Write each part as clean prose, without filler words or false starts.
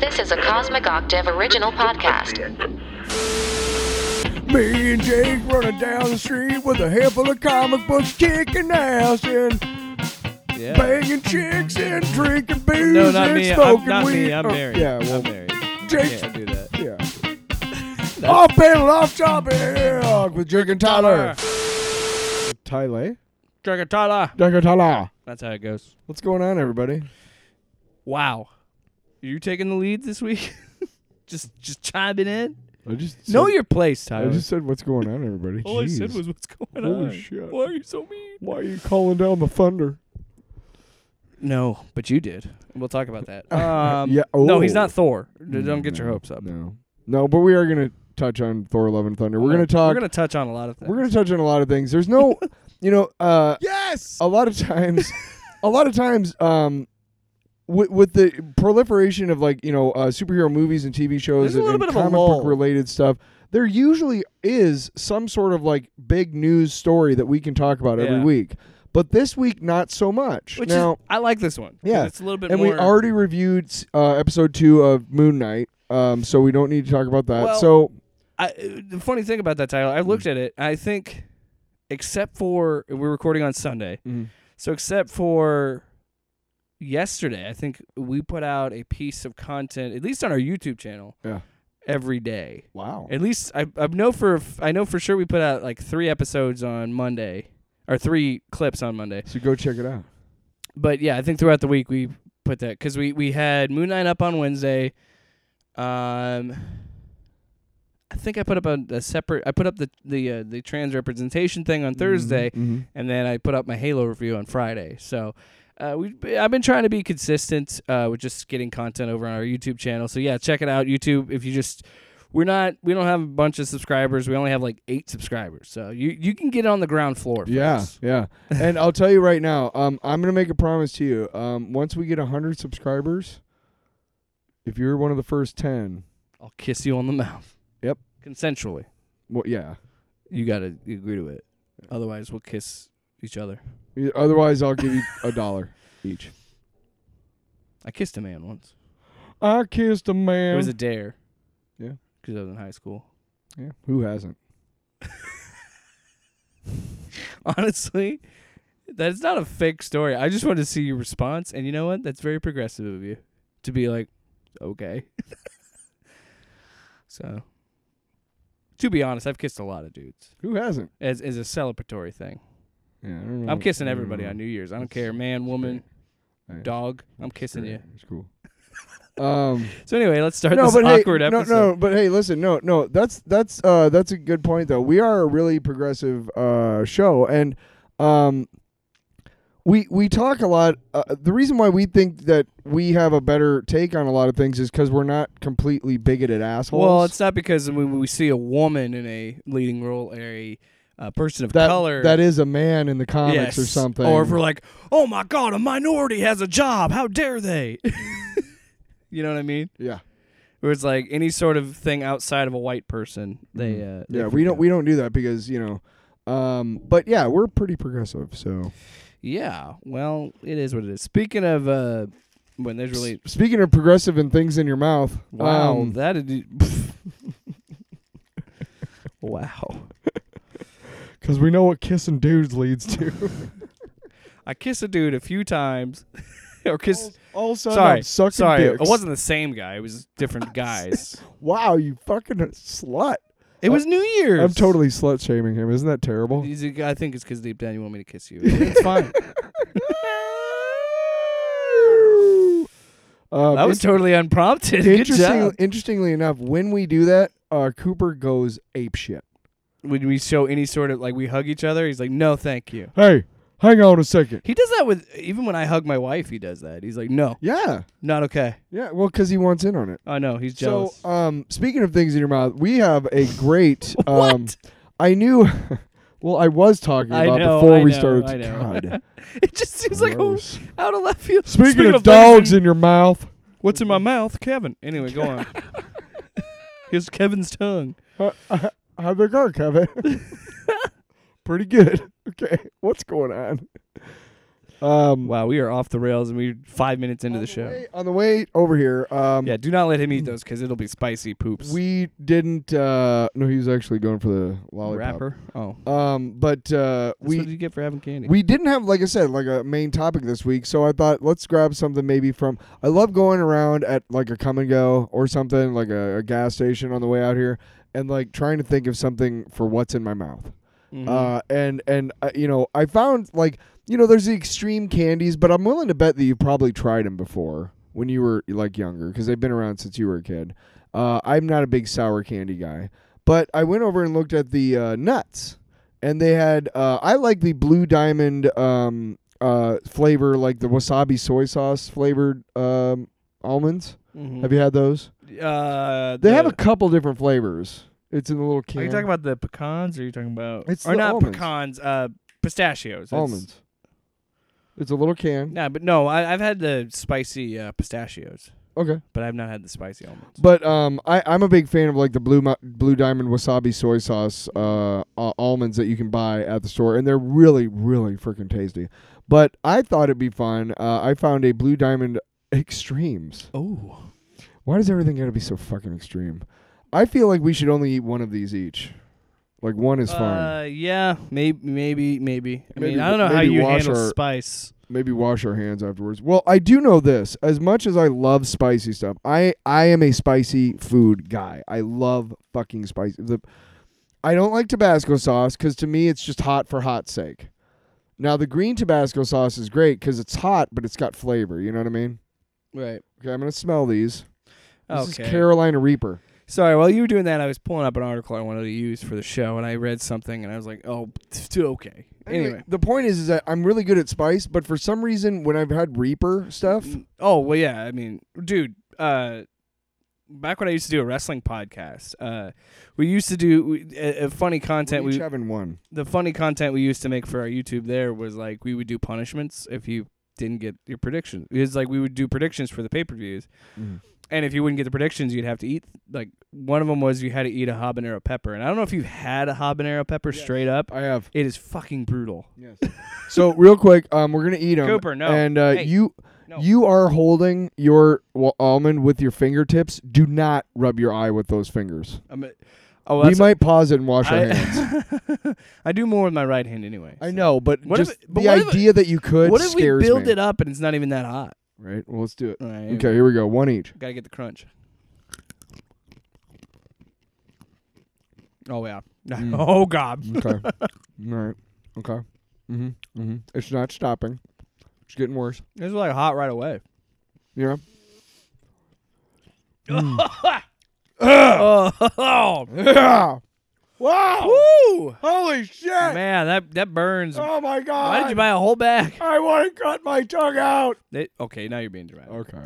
This is a Cosmic Octave original podcast. Me and Jake running down the street with a handful of comic books, kicking ass and banging chicks and drinking beers and smoking weed. I'm married. Yeah, well, I'm married. Jake, I do that. Yeah. Off panel, off topic with Jake and Tyler. Tyler. Dracula. That's how it goes. What's going on, everybody? Wow. You taking the lead this week? just chiming in? Know your place, Tyler. I just said what's going on, everybody. All I said was what's going on. Holy shit. Why are you so mean? Why are you calling down the thunder? No, but you did. We'll talk about that. Yeah. Oh. No, he's not Thor. Don't get your hopes up. No, but we are going to touch on Thor Love and Thunder. We're going to touch on a lot of things. There's no... You know, yes. A lot of times, with the proliferation of superhero movies and TV shows and comic book related stuff, there usually is some sort of big news story that we can talk about every week. But this week, not so much. I like this one. Yeah, it's a little bit. And we already reviewed episode 2 of Moon Knight, so we don't need to talk about that. Well, so, the funny thing about that, Tyler, I looked at it. I think. Except for, we're recording on Sunday, so except for yesterday, I think we put out a piece of content, at least on our YouTube channel, every day. Wow! At least I know for sure we put out 3 episodes on Monday, or 3 clips on Monday. So go check it out. But yeah, I think throughout the week we put that because we had Moon Knight up on Wednesday. I think I put up a separate. I put up the trans representation thing on Thursday, and then I put up my Halo review on Friday. So, I've been trying to be consistent with just getting content over on our YouTube channel. So yeah, check it out, YouTube. If you just, we don't have a bunch of subscribers. We only have 8 subscribers. So you can get on the ground floor. Yeah. And I'll tell you right now, I'm gonna make a promise to you. Once we get 100 subscribers, if you're one of the first 10, I'll kiss you on the mouth. Yep. Consensually. Well, yeah. You got to agree to it. Otherwise, we'll kiss each other. Otherwise, I'll give you $1 each. I kissed a man once. It was a dare. Yeah. Because I was in high school. Yeah. Who hasn't? Honestly, that's not a fake story. I just wanted to see your response. And you know what? That's very progressive of you to be okay. So... To be honest, I've kissed a lot of dudes. Who hasn't? As a celebratory thing. Yeah, I don't know. I'm kissing everybody on New Year's. I don't care, man, woman, dog. I'm kissing you. It's cool. So anyway, let's start this awkward episode. No, but hey, listen, no. That's a good point though. We are a really progressive show, and we talk a lot. The reason why we think that we have a better take on a lot of things is because we're not completely bigoted assholes. Well, it's not because when we see a woman in a leading role, a person of color. That is a man in the comics or something. Or if we're oh my God, a minority has a job. How dare they? You know what I mean? Yeah. Where it's any sort of thing outside of a white person. We don't do that because, but yeah, we're pretty progressive, so... Yeah, well, it is what it is. Speaking of when there's really speaking of progressive and things in your mouth. Wow, wow. Because we know what kissing dudes leads to. I kiss a dude a few times, or kiss. Sorry, dicks. It wasn't the same guy. It was different guys. Wow, you fucking slut. It was New Year's. I'm totally slut-shaming him. Isn't that terrible? I think it's because deep down you want me to kiss you. It's fine. That was totally unprompted. Interestingly enough, when we do that, Cooper goes apeshit. When we show any sort of, we hug each other, he's like, no, thank you. Hey, hang on a second. He does that even when I hug my wife, he does that. He's like, no. Yeah. Not okay. Yeah, well, because he wants in on it. I know, he's jealous. So, speaking of things in your mouth, we have a great... what? I knew... Well, I was talking about before we started. I know. God. It just seems gross. Like out of left field. Speaking of dogs in your mouth. What's in my mouth? Kevin. Anyway, go on. Here's Kevin's tongue. How'd they go, Kevin? Pretty good. Okay, what's going on? Wow, we are off the rails, and we're 5 minutes into the show. On the way over here. Yeah, do not let him eat those, because it'll be spicy poops. We didn't... no, he was actually going for the lollipop. Wrapper? Oh. But what did you get for having candy? We didn't have, like I said, like a main topic this week, so I thought, let's grab something maybe from... I love going around at, like, a come-and-go or something, like a gas station on the way out here, and, like, trying to think of something for what's in my mouth. Mm-hmm. And you know, I found, like... You know, there's the extreme candies, but I'm willing to bet that you probably tried them before when you were, like, younger, because they've been around since you were a kid. I'm not a big sour candy guy. But I went over and looked at the nuts, and they had, I like the Blue Diamond flavor, like the wasabi soy sauce flavored almonds. Mm-hmm. Have you had those? They have a couple different flavors. It's in the little can. Are you talking about the pecans, or are you talking about... Or not almonds. Pecans, pistachios. Almonds. It's a little can. Nah, but no, I've had the spicy pistachios. Okay. But I've not had the spicy almonds. But I'm a big fan of, like, the Blue Diamond wasabi soy sauce almonds that you can buy at the store. And they're really, really freaking tasty. But I thought it'd be fun. I found a Blue Diamond Extremes. Oh. Why does everything got to be so fucking extreme? I feel like we should only eat one of these each. Like, one is fine. Yeah, maybe. I mean, I don't know how you handle spice. Maybe wash our hands afterwards. Well, I do know this. As much as I love spicy stuff, I am a spicy food guy. I love fucking spicy. I don't like Tabasco sauce because, to me, it's just hot for hot's sake. Now, the green Tabasco sauce is great because it's hot, but it's got flavor. You know what I mean? Right. Okay, I'm going to smell these. Okay. This is Carolina Reaper. Sorry, while you were doing that, I was pulling up an article I wanted to use for the show, and I read something, and I was like, oh, okay. Anyway, the point is that I'm really good at spice, but for some reason, when I've had Reaper stuff... Oh, well, yeah, I mean, dude, back when I used to do a wrestling podcast, we used to do funny content... We're each having one. The funny content we used to make for our YouTube there was, like, we would do punishments if you didn't get your prediction. It was like we would do predictions for the pay-per-views. Mm-hmm. And if you wouldn't get the predictions, you'd have to eat, like, one of them was you had to eat a habanero pepper. And I don't know if you've had a habanero pepper straight up. I have. It is fucking brutal. Yes. So, real quick, we're going to eat them. Cooper, no. And hey, you are holding your almond with your fingertips. Do not rub your eye with those fingers. We might pause it and wash our hands. I do more with my right hand anyway. I know, but what just if, but the what idea if, that you could scares me. What if we build it up and it's not even that hot? Right. Well, let's do it. Right, okay, here we go. One each. Gotta get the crunch. Oh yeah. Mm. Oh god. Okay. All right. Okay. Mhm. Mhm. It's not stopping. It's getting worse. It's like hot right away. Yeah. Mm. Oh. Wow! Woo! Holy shit! Man, that burns. Oh my god! Why did you buy a whole bag? I want to cut my tongue out. Okay, now you're being dramatic. Okay.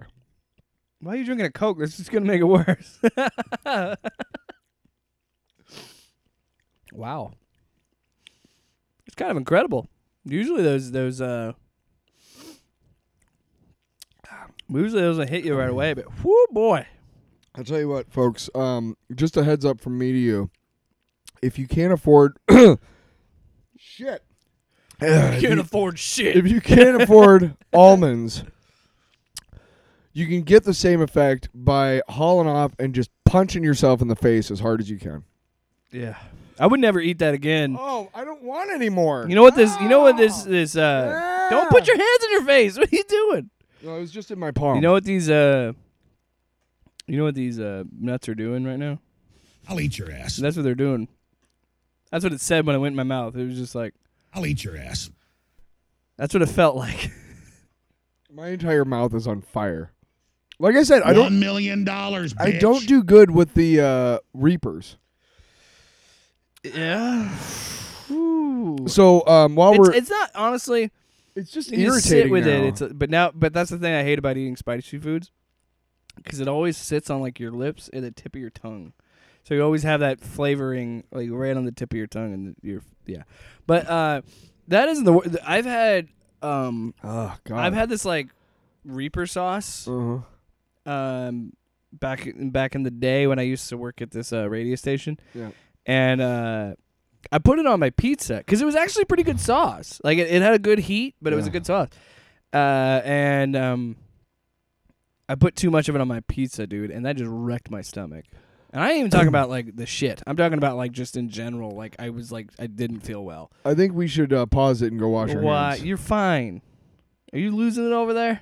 Why are you drinking a Coke? This is gonna make it worse. Wow. It's kind of incredible. Usually those hit you right away, but whoo boy! I'll tell you what, folks. Just a heads up from me to you. If you can't afford shit. If you can't afford almonds, you can get the same effect by hauling off and just punching yourself in the face as hard as you can. Yeah. I would never eat that again. Oh, I don't want any more. You know what this don't put your hands in your face. What are you doing? No, it was just in my palm. You know what these nuts are doing right now? I'll eat your ass. And that's what they're doing. That's what it said when it went in my mouth. It was just like, I'll eat your ass. That's what it felt like. My entire mouth is on fire. Like I said, $1 million, bitch. I don't do good with the Reapers. Yeah. Ooh. So it's not, honestly. It's just irritating. Just sit with now. But that's the thing I hate about eating spicy foods, because it always sits on, like, your lips and the tip of your tongue. So you always have that flavoring, like, right on the tip of your tongue and your yeah. But that isn't the word. I've had this, like, Reaper sauce. Uh-huh. Back in the day when I used to work at this radio station. Yeah. And I put it on my pizza because it was actually pretty good sauce. Like it had a good heat, but it was a good sauce. And I put too much of it on my pizza, dude, and that just wrecked my stomach. And I ain't even talking about like the shit. I'm talking about like just in general. Like I was like I didn't feel well. I think we should pause it and go wash our hands. You're fine. Are you losing it over there?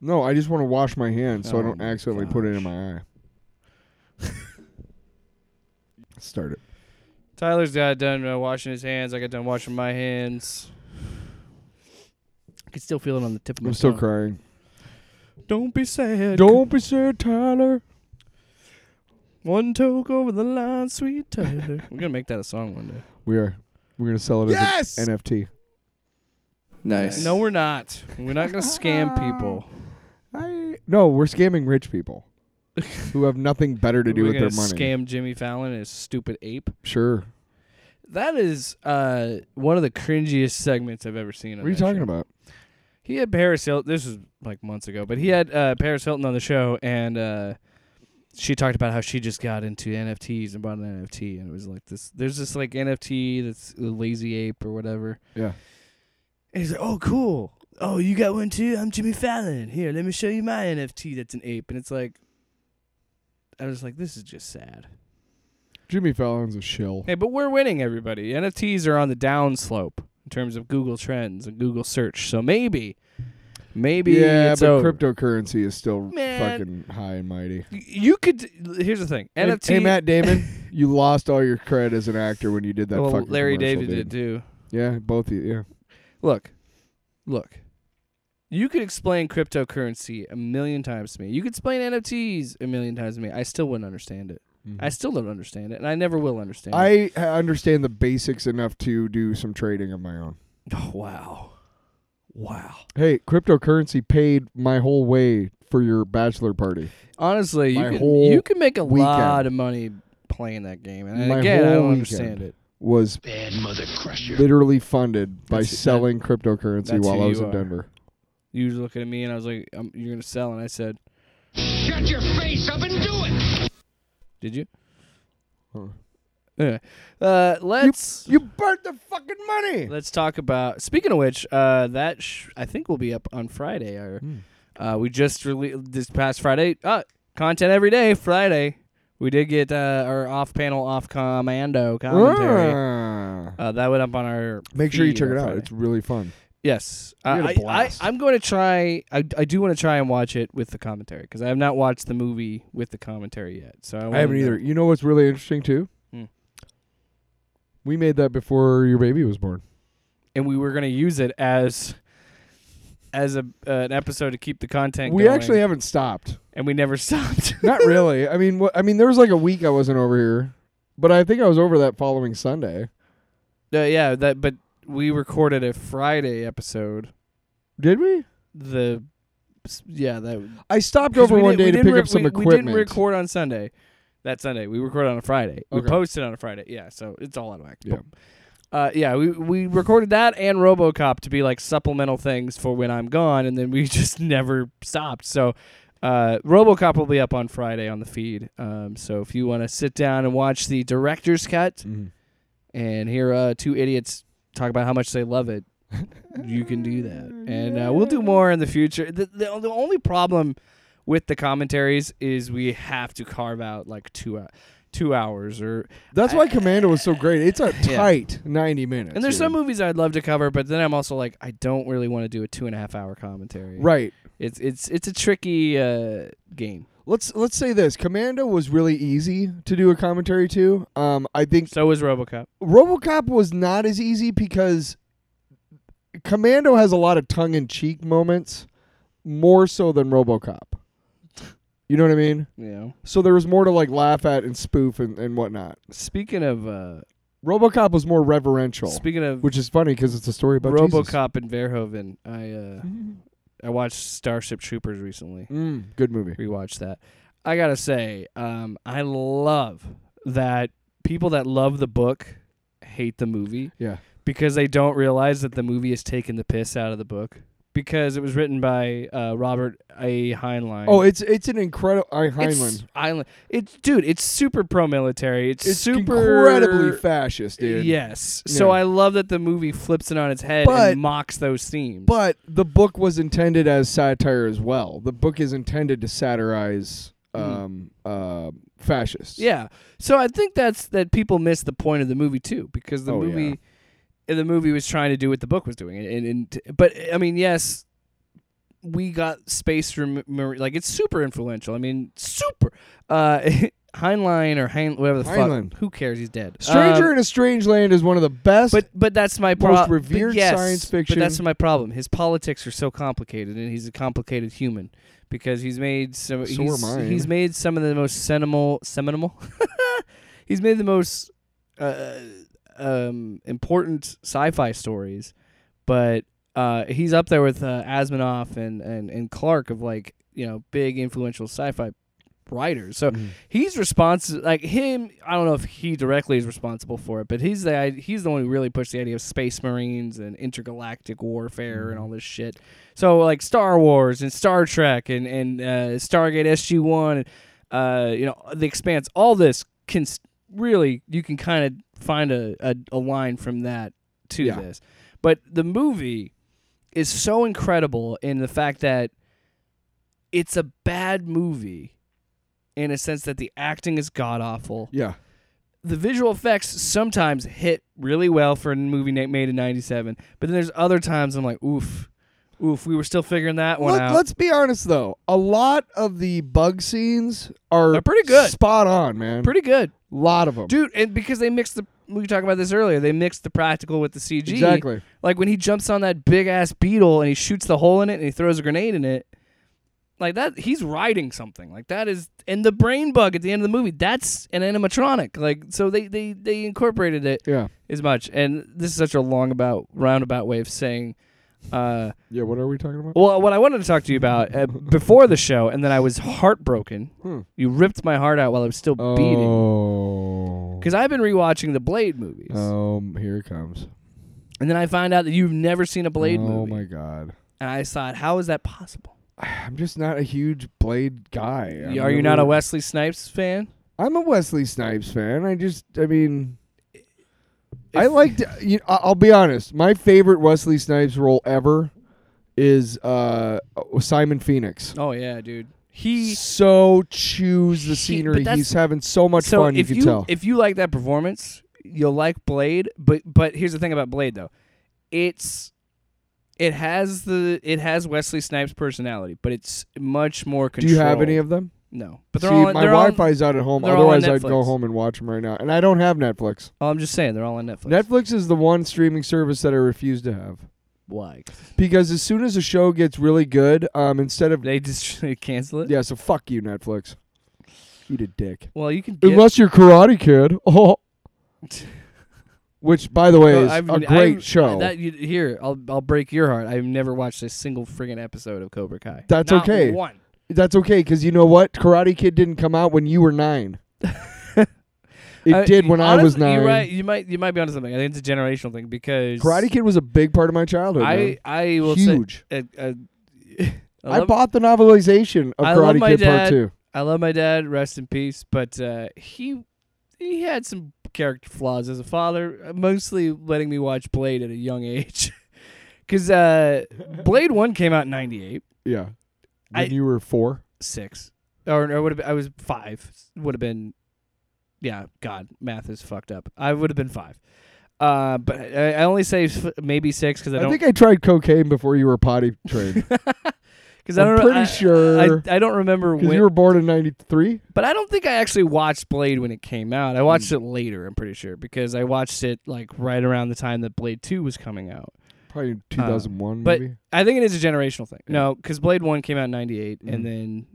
No, I just want to wash my hands so I don't accidentally put it in my eye. Start it. Tyler's got done washing his hands. I got done washing my hands. I can still feel it on the tip of my tongue. I'm still crying. Don't be sad. Don't be sad, Tyler. One toke over the line, sweet Tyler. We're going to make that a song one day. We are. We're going to sell it as an NFT. Nice. No, we're not. We're not going to scam people. No, we're scamming rich people. Who have nothing better to do with their money. Scam Jimmy Fallon and his stupid ape. Sure. That is one of the cringiest segments I've ever seen. What are you talking about? He had Paris Hilton. This was like months ago, but he had Paris Hilton on the show, and she talked about how she just got into NFTs and bought an NFT, and it was like this. There's this like NFT that's a lazy ape or whatever. Yeah. And he's like, "Oh, cool. Oh, you got one too? I'm Jimmy Fallon. Here, let me show you my NFT that's an ape." And it's like. I was like, this is just sad. Jimmy Fallon's a shill. Hey, but we're winning, everybody. NFTs are on the downslope in terms of Google Trends and Google search. So maybe it's over. Cryptocurrency is still fucking high and mighty. You could. Here's the thing. NFT. Hey, Matt Damon, you lost all your cred as an actor when you did that. Well, fucking Larry David did too. Yeah, both of you. Yeah. Look. You could explain cryptocurrency a million times to me. You could explain NFTs a million times to me. I still wouldn't understand it. Mm-hmm. I still don't understand it, and I never will understand it. I understand the basics enough to do some trading of my own. Oh, wow. Hey, cryptocurrency paid my whole way for your bachelor party. Honestly, you can make a lot of money playing that game. And again, I don't understand it. Was bad mother crusher. Literally funded by selling cryptocurrency while I was in Denver. You was looking at me, and I was like, you're going to sell. And I said, shut your face up and do it. Did you? Huh. Anyway, let's... You burnt the fucking money. Let's talk about... Speaking of which, that I think will be up on Friday. We just released this past Friday. Content every day, Friday. We did get our off-panel, off-commando commentary. That went up on our... Make sure you check it out. It's really fun. Yes, I'm going to try. I do want to try and watch it with the commentary because I have not watched the movie with the commentary yet. So I haven't either. You know what's really interesting too? We made that before your baby was born, and we were going to use it as an episode to keep the content. We actually haven't stopped, and we never stopped. Not really. I mean, there was like a week I wasn't over here, but I think I was over that following Sunday. We recorded a Friday episode. Did we? I stopped over one day to pick up some equipment. We didn't record on Sunday. That Sunday. We recorded on a Friday. Okay. We posted on a Friday. Yeah, so it's all out of whack. Yeah. We recorded that and RoboCop to be like supplemental things for when I'm gone, and then we just never stopped. So RoboCop will be up on Friday on the feed. So if you want to sit down and watch the director's cut and hear two idiots talk about how much they love it, you can do that. And we'll do more in the future. The only problem with the commentaries is we have to carve out like 2 hours. That's why Commando was so great. It's a tight 90 minutes. And there's some movies I'd love to cover, but then I'm also like, I don't really want to do a 2.5 hour commentary. Right. It's a tricky game. Let's say this. Commando was really easy to do a commentary to. I think so was RoboCop. RoboCop was not as easy because Commando has a lot of tongue-in-cheek moments, more so than RoboCop. You know what I mean? Yeah. So there was more to like laugh at and spoof and whatnot. Speaking of, RoboCop was more reverential. Which is funny because it's a story about RoboCop and Verhoeven. I watched Starship Troopers recently. Good movie. Rewatched that. I gotta say, I love that people that love the book hate the movie. Yeah. Because they don't realize that the movie has taken the piss out of the book. because it was written by Robert A. Heinlein. Oh, it's an incredible Heinlein. It's dude, it's super pro-military. It's super incredibly fascist, dude. Yes. Yeah. So I love that the movie flips it on its head and mocks those themes. But the book was intended as satire as well. The book is intended to satirize fascists. Yeah. So I think that people miss the point of the movie too, because the movie was trying to do what the book was doing, but I mean, yes, we got space from like it's super influential. I mean, super Heinlein or whatever the Heinlein. Fuck. Who cares? He's dead. Stranger in a Strange Land is one of the best, but that's my most revered science fiction. But that's my problem. His politics are so complicated, and he's a complicated human because he's made some. He's made some of the most seminal. He's made the most. Important sci-fi stories, but he's up there with Asimov and Clark of like big influential sci-fi writers. So he's responsible. Like him, I don't know if he directly is responsible for it, but he's the one who really pushed the idea of space marines and intergalactic warfare and all this shit. So like Star Wars and Star Trek and Stargate SG-1, The Expanse. All this can really you can kind of find a line from that to this. But the movie is so incredible in the fact that it's a bad movie in a sense that the acting is god-awful. Yeah. The visual effects sometimes hit really well for a movie made in 97, but then there's other times I'm like, oof, we were still figuring that one out. Let's be honest, though. A lot of the bug scenes are pretty good. Spot on, man. Pretty good. A lot of them. Dude, and because they mixed we talked about this earlier, they mixed the practical with the CG. Exactly. Like when he jumps on that big-ass beetle and he shoots the hole in it and he throws a grenade in it, like that, he's riding something. Like that is, and the brain bug at the end of the movie, that's an animatronic. Like, so they incorporated it as much. And this is such a roundabout way of saying... what are we talking about? Well, what I wanted to talk to you about before the show, and then I was heartbroken. You ripped my heart out while I was still beating. Because I've been rewatching the Blade movies. Here it comes. And then I find out that you've never seen a Blade movie. Oh, my God. And I thought, how is that possible? I'm just not a huge Blade guy. Are you not a Wesley Snipes fan? I'm a Wesley Snipes fan. I liked. I'll be honest. My favorite Wesley Snipes role ever is Simon Phoenix. Oh yeah, dude. He so chews the scenery. He's having so much fun. You can tell. If you like that performance, you'll like Blade. But here's the thing about Blade though, it has Wesley Snipes' personality, but it's much more controlled. Do you have any of them? No, but they're all on, my Wi-Fi's out at home. Otherwise, I'd go home and watch them right now. And I don't have Netflix. Oh, I'm just saying they're all on Netflix. Netflix is the one streaming service that I refuse to have. Why? Because as soon as a show gets really good, instead of they just cancel it. Yeah, so fuck you, Netflix. Eat a dick. Well, you can unless you're Karate Kid. Oh. Which, by the way, is a great show. I'll break your heart. I've never watched a single friggin' episode of Cobra Kai. That's not okay. One. That's okay, because you know what? Karate Kid didn't come out when you were 9. It did when I was 9. You're right. You might be onto something. I think it's a generational thing because Karate Kid was a big part of my childhood. I will huge. Say, I bought the novelization of Karate Kid Part 2. I love my dad. Rest in peace. But he had some character flaws as a father, mostly letting me watch Blade at a young age, because Blade 1 came out in 98. Yeah. When you were 4, 6, or would have been, I was 5. Would have been, yeah. God, math is fucked up. I would have been 5, but I only say maybe 6 because I think I tried cocaine before you were potty trained. Because I'm pretty sure. I don't remember when you were born in 93. But I don't think I actually watched Blade when it came out. I watched it later. I'm pretty sure because I watched it like right around the time that Blade 2 was coming out. Probably 2001, maybe. But I think it is a generational thing. Yeah. No, because Blade 1 came out in 98, and then,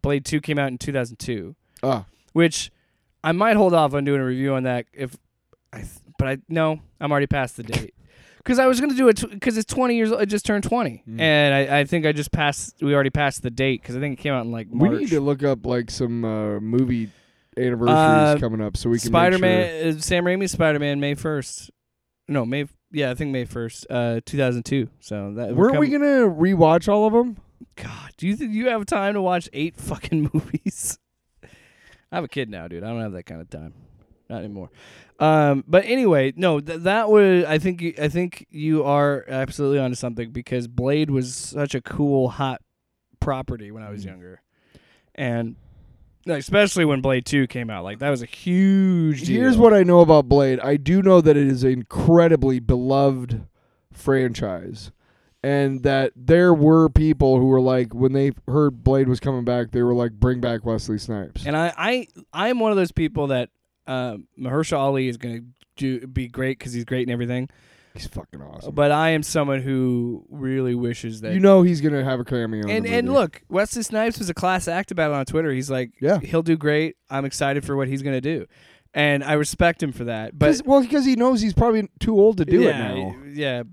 Blade 2 came out in 2002. Which I might hold off on doing a review on that, I'm already past the date. Because I was going to do it, because it's 20 years old, I just turned 20. And I think we already passed the date, because I think it came out in, like, March. We need to look up, like, some movie anniversaries coming up, so we can Spider-Man, Sam Raimi's Spider-Man, May 1st. No, May Yeah, I think May 1st, 2002. So that weren't we gonna rewatch all of them? God, do you think you have time to watch 8 fucking movies? I have a kid now, dude. I don't have that kind of time. Not anymore. But anyway, no, that was. I think you are absolutely onto something, because Blade was such a cool, hot property when I was younger, and especially when Blade 2 came out, like that was a huge deal. Here's what I know about Blade. I do know that it is an incredibly beloved franchise, and that there were people who were like, when they heard Blade was coming back, they were like, bring back Wesley Snipes. And I'm one of those people that Mahershala Ali is going to be great because he's great and everything. He's fucking awesome. But I am someone who really wishes that... You know he's going to have a cameo. And look, Wesley Snipes was a class act about it on Twitter. He's like, yeah, he'll do great. I'm excited for what he's going to do. And I respect him for that. But because he knows he's probably too old to do it now. Yeah.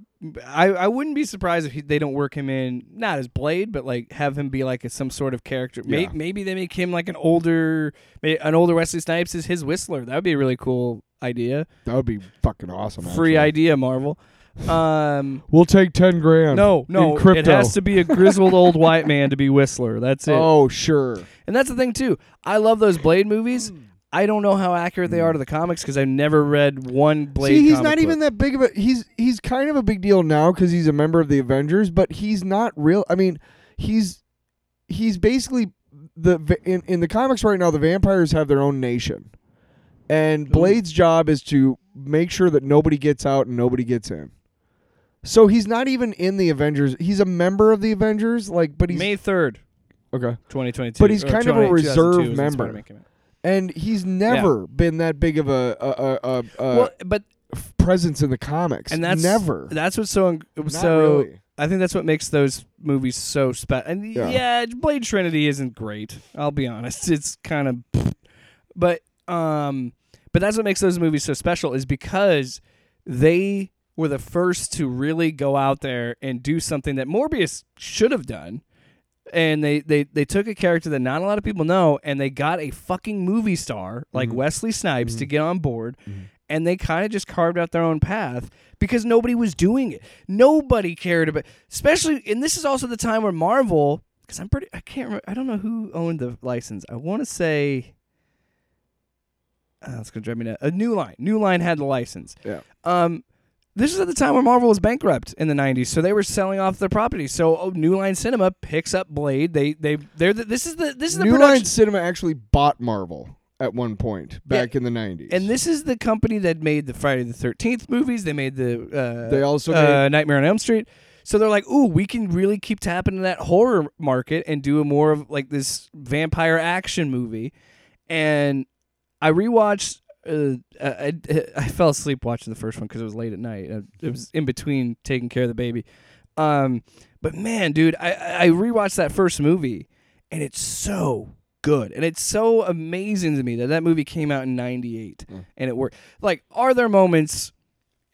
I wouldn't be surprised if they don't work him in, not as Blade, but like have him be like some sort of character. Yeah. Maybe they make him like an older Wesley Snipes is his Whistler. That would be a really cool idea. That would be fucking awesome. Free idea, Marvel. We'll take $10,000. No, it has to be a grizzled old white man to be Whistler. That's it. Oh, sure. And that's the thing too. I love those Blade movies. I don't know how accurate they are to the comics because I've never read one Blade. See, he's not even that big of a. He's kind of a big deal now because he's a member of the Avengers, but he's not real. I mean, he's basically in the comics right now. The vampires have their own nation, and Blade's job is to make sure that nobody gets out and nobody gets in. So he's not even in the Avengers. He's a member of the Avengers, like, but he's May 3rd, okay, 2022. But he's kind of a reserve member. And he's never been that big of a presence in the comics. And that's never. That's what's so. Really. I think that's what makes those movies so special. And Blade Trinity isn't great. I'll be honest; it's kind of. But that's what makes those movies so special is because they were the first to really go out there and do something that Morbius should have done. And they took a character that not a lot of people know, and they got a fucking movie star like Wesley Snipes to get on board, and they kind of just carved out their own path because nobody was doing it. Nobody cared about, especially, and this is also the time where Marvel, because I can't remember, I don't know who owned the license. I want to say, that's going to drive me nuts. New Line. New Line had the license. Yeah. This is at the time where Marvel was bankrupt in the 90s, so they were selling off their properties. So New Line Cinema picks up Blade. This is the New Line Cinema actually bought Marvel at one point back in the 90s. And this is the company that made the Friday the 13th movies. They made they also made Nightmare on Elm Street. So they're like, ooh, we can really keep tapping into that horror market and do a more of like this vampire action movie. And I rewatched. I fell asleep watching the first one because it was late at night. It was in between taking care of the baby. But man, dude, I rewatched that first movie, and it's so good. And it's so amazing to me that movie came out in 98, and it worked. Like, are there moments,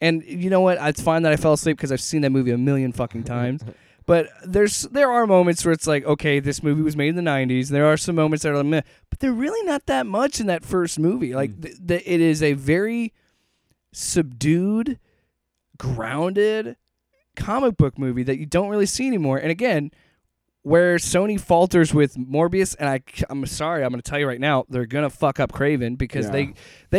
and you know what? It's fine that I fell asleep because I've seen that movie a million fucking times. But there are moments where it's like, okay, this movie was made in the 90s. There are some moments that are like, meh. But they're really not that much in that first movie. Like, it is a very subdued, grounded comic book movie that you don't really see anymore. And again, where Sony falters with Morbius, and I'm sorry, I'm going to tell you right now, they're going to fuck up Craven because they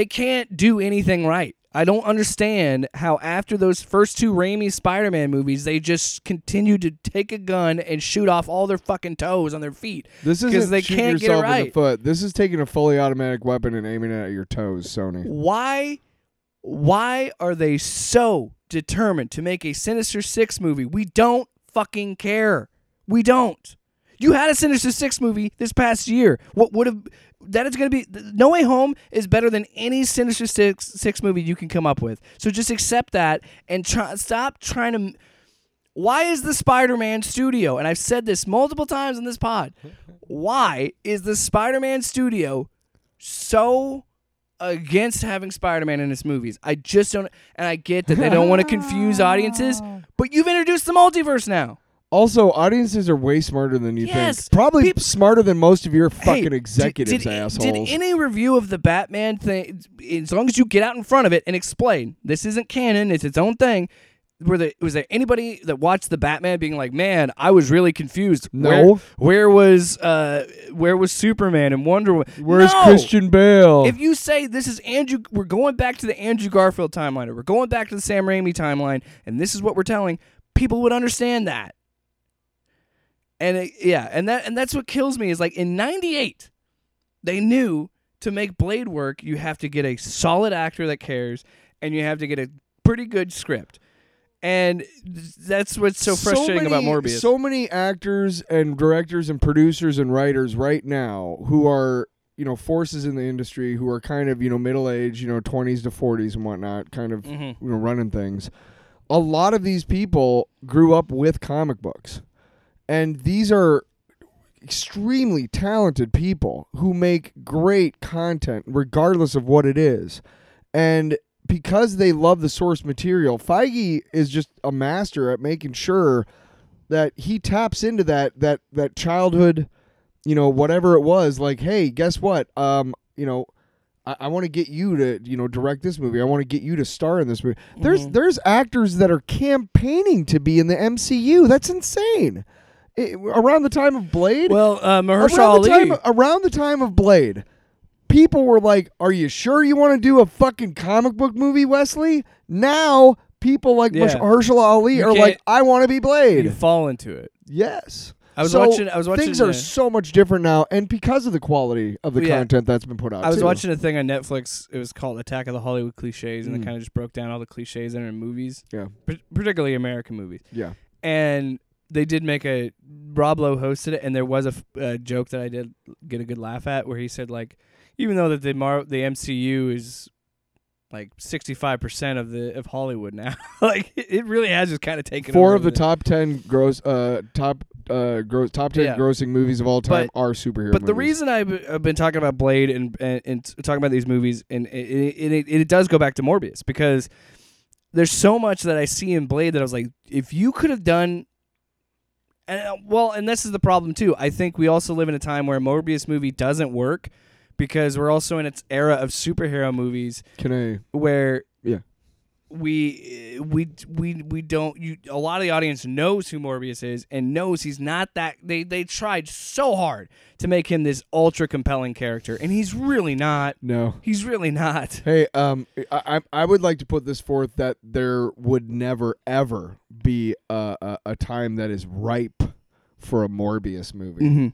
can't do anything right. I don't understand how after those first two Raimi Spider-Man movies, they just continue to take a gun and shoot off all their fucking toes on their feet. This isn't they shooting can't yourself get it right. in the foot. This is taking a fully automatic weapon and aiming it at your toes, Sony. Why are they so determined to make a Sinister Six movie? We don't fucking care. We don't. You had a Sinister Six movie this past year. What would have... That is going to be... No Way Home is better than any Sinister Six movie you can come up with. So just accept that and stop trying to... Why is the Spider-Man studio... And I've said this multiple times in this pod. Why is the Spider-Man studio so against having Spider-Man in its movies? I just don't... And I get that they don't want to confuse audiences, but you've introduced the multiverse now. Also, audiences are way smarter than you think. Probably smarter than most of your fucking executives, assholes. Did any review of the Batman thing, as long as you get out in front of it and explain, this isn't canon, it's its own thing, was there anybody that watched the Batman being like, man, I was really confused. No. Where was Superman and Wonder Woman? Where's Christian Bale? If you say this is Andrew, we're going back to the Andrew Garfield timeline, or we're going back to the Sam Raimi timeline, and this is what we're telling, people would understand that. And that's what kills me is like in '98, they knew to make Blade work, you have to get a solid actor that cares, and you have to get a pretty good script. And that's what's so frustrating about Morbius. So many actors and directors and producers and writers right now who are, you know, forces in the industry who are kind of, you know, middle age, you know, 20s to 40s and whatnot, kind of you know, running things. A lot of these people grew up with comic books. And these are extremely talented people who make great content regardless of what it is. And because they love the source material, Feige is just a master at making sure that he taps into that childhood, you know, whatever it was, like, hey, guess what? You know, I want to get you to, you know, direct this movie. I want to get you to star in this movie. Mm-hmm. There's actors that are campaigning to be in the MCU. That's insane. Around the time of Blade? Well, Mahershala Ali. Around the time of Blade, people were like, are you sure you want to do a fucking comic book movie, Wesley? Now, people like Mahershala Ali are like, I want to be Blade. You fall into it. Yes. I was watching. Things are so much different now, and because of the quality of the content that's been put out. I was watching a thing on Netflix. It was called "Attack of the Hollywood Cliches," and it kind of just broke down all the cliches that are in movies, particularly American movies. Yeah, and they did make a Rob Lowe hosted it, and there was a joke that I did get a good laugh at, where he said like, even though that the MCU is like 65% of Hollywood now, like it really has just kind of taken over. Four of the top 10 top 10 grossing movies of all time are superhero movies. But the reason I've been talking about Blade and talking about these movies, and it does go back to Morbius, because there's so much that I see in Blade that I was like, if you could have done... And this is the problem, too. I think we also live in a time where a Morbius movie doesn't work because we're also in its era of superhero movies. A lot of the audience knows who Morbius is and knows he's not that. They tried so hard to make him this ultra compelling character, and he's really not. No, he's really not. Hey, I would like to put this forth that there would never ever be a time that is ripe for a Morbius movie. Mm-hmm.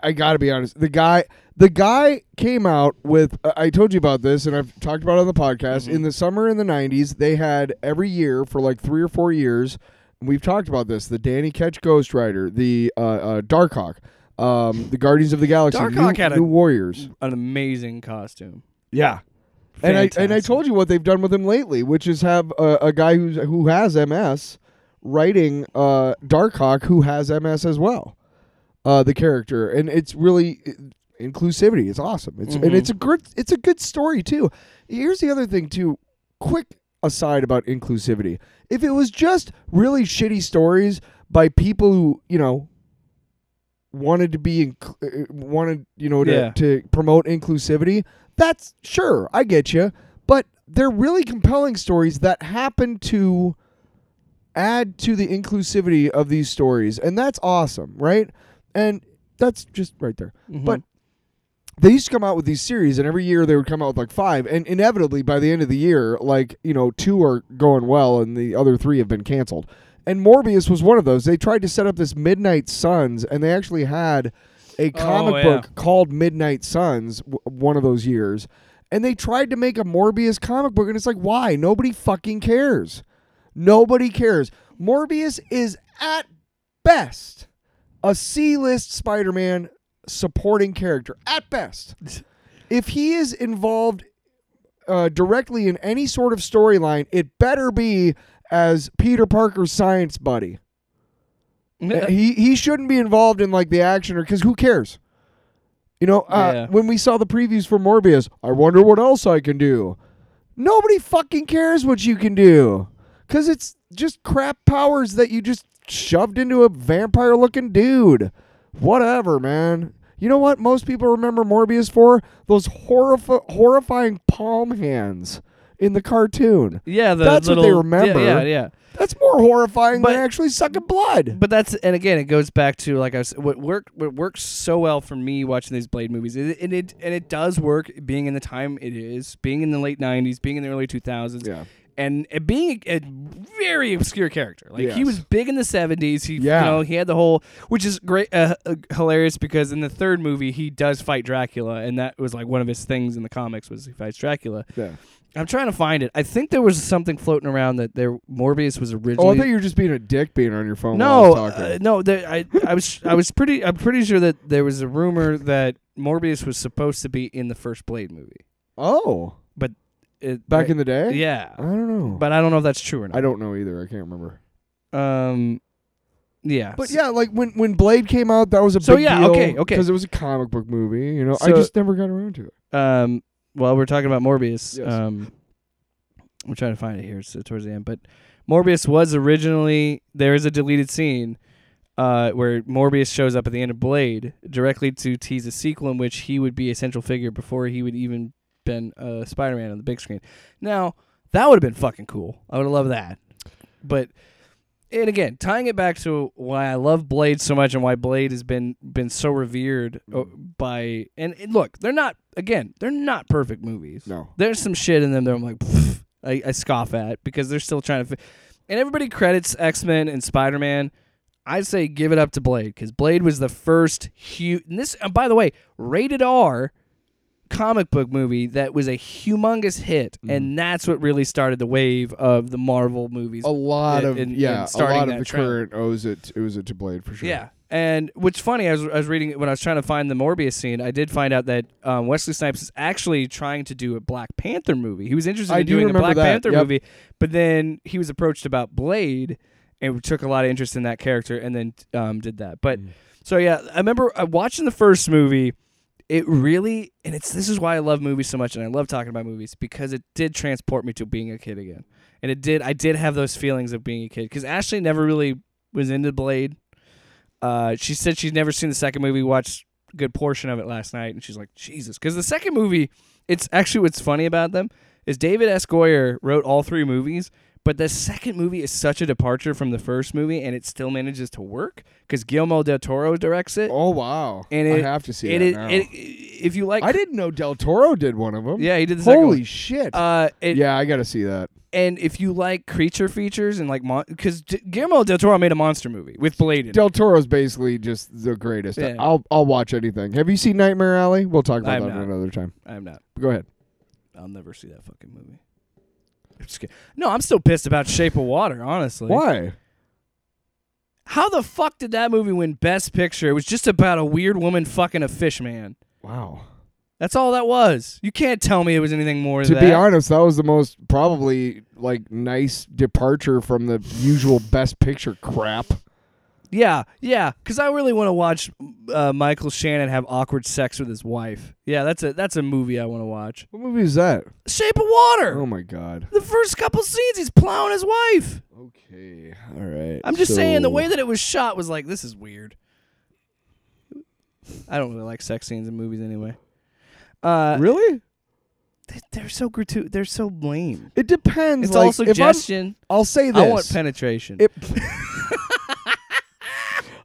I gotta be honest. The guy came out with. I told you about this, and I've talked about it on the podcast. Mm-hmm. In the summer in the '90s, they had every year for like 3 or 4 years. And we've talked about this: the Danny Ketch Ghost Rider, the Darkhawk, the Guardians of the Galaxy, New Warriors. An amazing costume. Yeah, fantastic. And I told you what they've done with him lately, which is have a guy who has MS writing Darkhawk, who has MS as well. The character, and it's really inclusivity. It's awesome. And it's a good story too. Here's the other thing too. Quick aside about inclusivity. If it was just really shitty stories by people who, you know, wanted to promote inclusivity, that's sure, I get you. But they're really compelling stories that happen to add to the inclusivity of these stories, and that's awesome, right? And that's just right there. Mm-hmm. But they used to come out with these series, and every year they would come out with like 5. And inevitably, by the end of the year, like, you know, 2 are going well, and the other 3 have been canceled. And Morbius was one of those. They tried to set up this Midnight Suns, and they actually had a comic book called Midnight Suns one of those years. And they tried to make a Morbius comic book, and it's like, why? Nobody fucking cares. Nobody cares. Morbius is at best a C-list Spider-Man supporting character, at best. If he is involved directly in any sort of storyline, it better be as Peter Parker's science buddy. He shouldn't be involved in like the action, or because who cares? You know, when we saw the previews for Morbius, I wonder what else I can do. Nobody fucking cares what you can do, because it's just crap powers that you just shoved into a vampire-looking dude. Whatever, man. You know what most people remember Morbius for? Those horrifying palm hands in the cartoon. Yeah, that's little, what they remember. Yeah. That's more horrifying than actually sucking blood. But that's, and again, it goes back to, like I was, what works so well for me watching these Blade movies, and it does work being in the time it is, being in the late 90s, being in the early 2000s. Yeah. And being a very obscure character, like yes. He was big in the 70s. He had the whole, which is great, hilarious because in the third movie he does fight Dracula, and that was like one of his things in the comics was he fights Dracula. Yeah. I'm trying to find it. I think there was something floating around that Morbius was originally. Oh, I thought you were just being a dick, being on your phone. No, while I was talking. I'm pretty sure that there was a rumor that Morbius was supposed to be in the first Blade movie. Oh, but. Back in the day? Yeah. I don't know. But I don't know if that's true or not. I don't know either. I can't remember. Yeah. But yeah, like when Blade came out, that was a big deal. Okay. Because it was a comic book movie, you know. So, I just never got around to it. Well, we're talking about Morbius. Yes. I'm trying to find it here so towards the end. But Morbius was originally, there is a deleted scene where Morbius shows up at the end of Blade directly to tease a sequel in which he would be a central figure before he would even been Spider-Man on the big screen. Now, that would have been fucking cool. I would have loved that. But, and again, tying it back to why I love Blade so much and why Blade has been so revered by, and look, they're not perfect movies. No. There's some shit in them that I'm like, I scoff at because they're still trying to, and everybody credits X-Men and Spider-Man. I say give it up to Blade because Blade was the first huge, and this, by the way, rated R, comic book movie that was a humongous hit, and that's what really started the wave of the Marvel movies. A lot of the current owes it to Blade for sure. Yeah, and what's funny, I was reading when I was trying to find the Morbius scene, I did find out that Wesley Snipes is actually trying to do a Black Panther movie. He was interested in doing a Black Panther movie, but then he was approached about Blade and took a lot of interest in that character, and then did that. But so yeah, I remember watching the first movie. It really, and this is why I love movies so much, and I love talking about movies, because it did transport me to being a kid again. And I did have those feelings of being a kid, because Ashley never really was into Blade. She said she's never seen the second movie, watched a good portion of it last night, and she's like, Jesus. Because the second movie, it's actually what's funny about them, is David S. Goyer wrote all three movies, but the second movie is such a departure from the first movie, and it still manages to work because Guillermo del Toro directs it. Oh wow! And I have to see it now. If you like, I didn't know del Toro did one of them. Yeah, he did the second one. Holy shit! Yeah, I got to see that. And if you like creature features and like because Guillermo del Toro made a monster movie with Blade. Del Toro's basically just the greatest. Yeah. I'll watch anything. Have you seen Nightmare Alley? We'll talk about that another time. I have not. Go ahead. I'll never see that fucking movie. No, I'm still pissed about Shape of Water, honestly. Why? How the fuck did that movie win Best Picture? It was just about a weird woman fucking a fish man. Wow. That's all that was. You can't tell me it was anything more than that. To be honest, that was the most probably like nice departure from the usual Best Picture crap. Yeah, because I really want to watch Michael Shannon have awkward sex with his wife. Yeah, that's a movie I want to watch. What movie is that? Shape of Water. Oh, my God. The first couple scenes, he's plowing his wife. Okay, all right. I'm just saying the way that it was shot was like, this is weird. I don't really like sex scenes in movies anyway. Really? They're so gratuitous. They're so lame. It depends. It's like, all suggestion. I'll say this. I want penetration.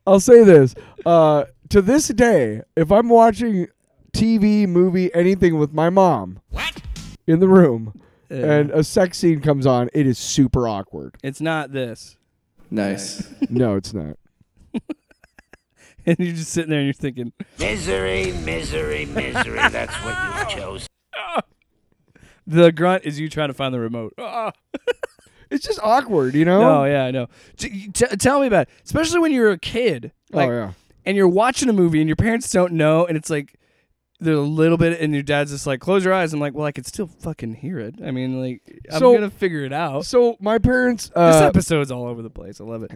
I'll say this. To this day, if I'm watching TV, movie, anything with my mom in the room and a sex scene comes on, it is super awkward. It's not this. Nice. No, it's not. And you're just sitting there and you're thinking, misery, misery, misery. That's what you chose. The grunt is you trying to find the remote. It's just awkward, you know? No, yeah, I know. Tell me about it. Especially when you're a kid. Like, and you're watching a movie and your parents don't know, and it's like, they're a little bit, and your dad's just like, close your eyes. I'm like, well, I could still fucking hear it. I mean, like, I'm going to figure it out. So my parents... this episode's all over the place. I love it.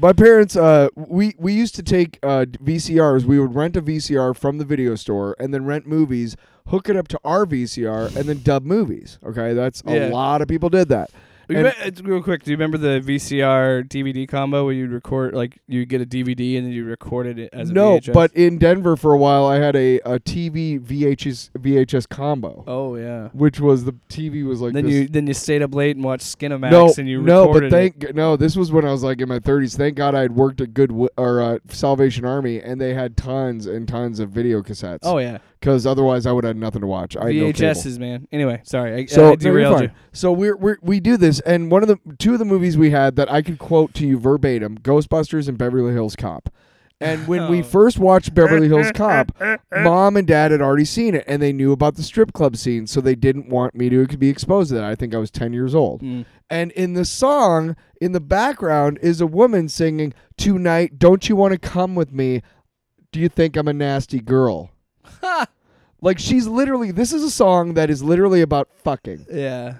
My parents, we used to take VCRs. We would rent a VCR from the video store and then rent movies, hook it up to our VCR, and then dub movies. Okay? That's a lot of people did that. Real quick, do you remember the VCR DVD combo where you'd record, like, you get a DVD and then you record it as a VHS? No, but in Denver for a while, I had a TV VHS combo. Oh, yeah. Which was the TV was like then this. Then you stayed up late and watched Skinamax and you recorded it. No, this was when I was, like, in my 30s. Thank God I had worked at Salvation Army, and they had tons and tons of video cassettes. Oh, yeah. Because otherwise I would have nothing to watch. I had no cable. VHSs, man. Anyway, sorry, I derailed you. So we do this, and two of the movies we had that I could quote to you verbatim: Ghostbusters and Beverly Hills Cop. And when we first watched Beverly Hills Cop, Mom and Dad had already seen it, and they knew about the strip club scene, so they didn't want me to be exposed to that. I think I was 10 years old. Mm. And in the song, in the background, is a woman singing, "Tonight, don't you want to come with me? Do you think I'm a nasty girl?" Ha! Like, she's literally, this is a song that is literally about fucking. Yeah.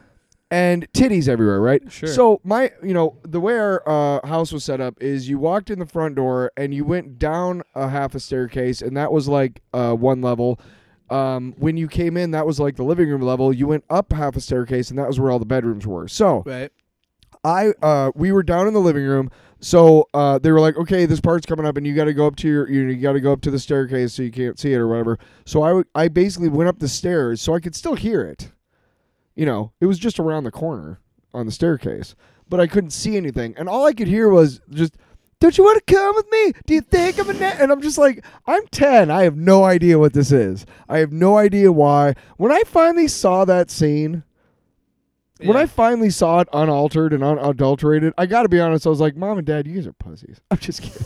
And titties everywhere, right? Sure. So the way our house was set up is you walked in the front door and you went down a half a staircase, and that was like one level. When you came in, that was like the living room level. You went up half a staircase, and that was where all the bedrooms were. So right. We were down in the living room. So they were like, okay, this part's coming up, and you got to go up to the staircase so you can't see it or whatever. So I basically went up the stairs so I could still hear it. You know, it was just around the corner on the staircase, but I couldn't see anything, and all I could hear was just, "Don't you want to come with me? Do you think I'm a net?" And I'm just like, I'm 10. I have no idea what this is. I have no idea why. When I finally saw that scene. Yeah. When I finally saw it unaltered and unadulterated, I got to be honest, I was like, Mom and Dad, you guys are pussies. I'm just kidding.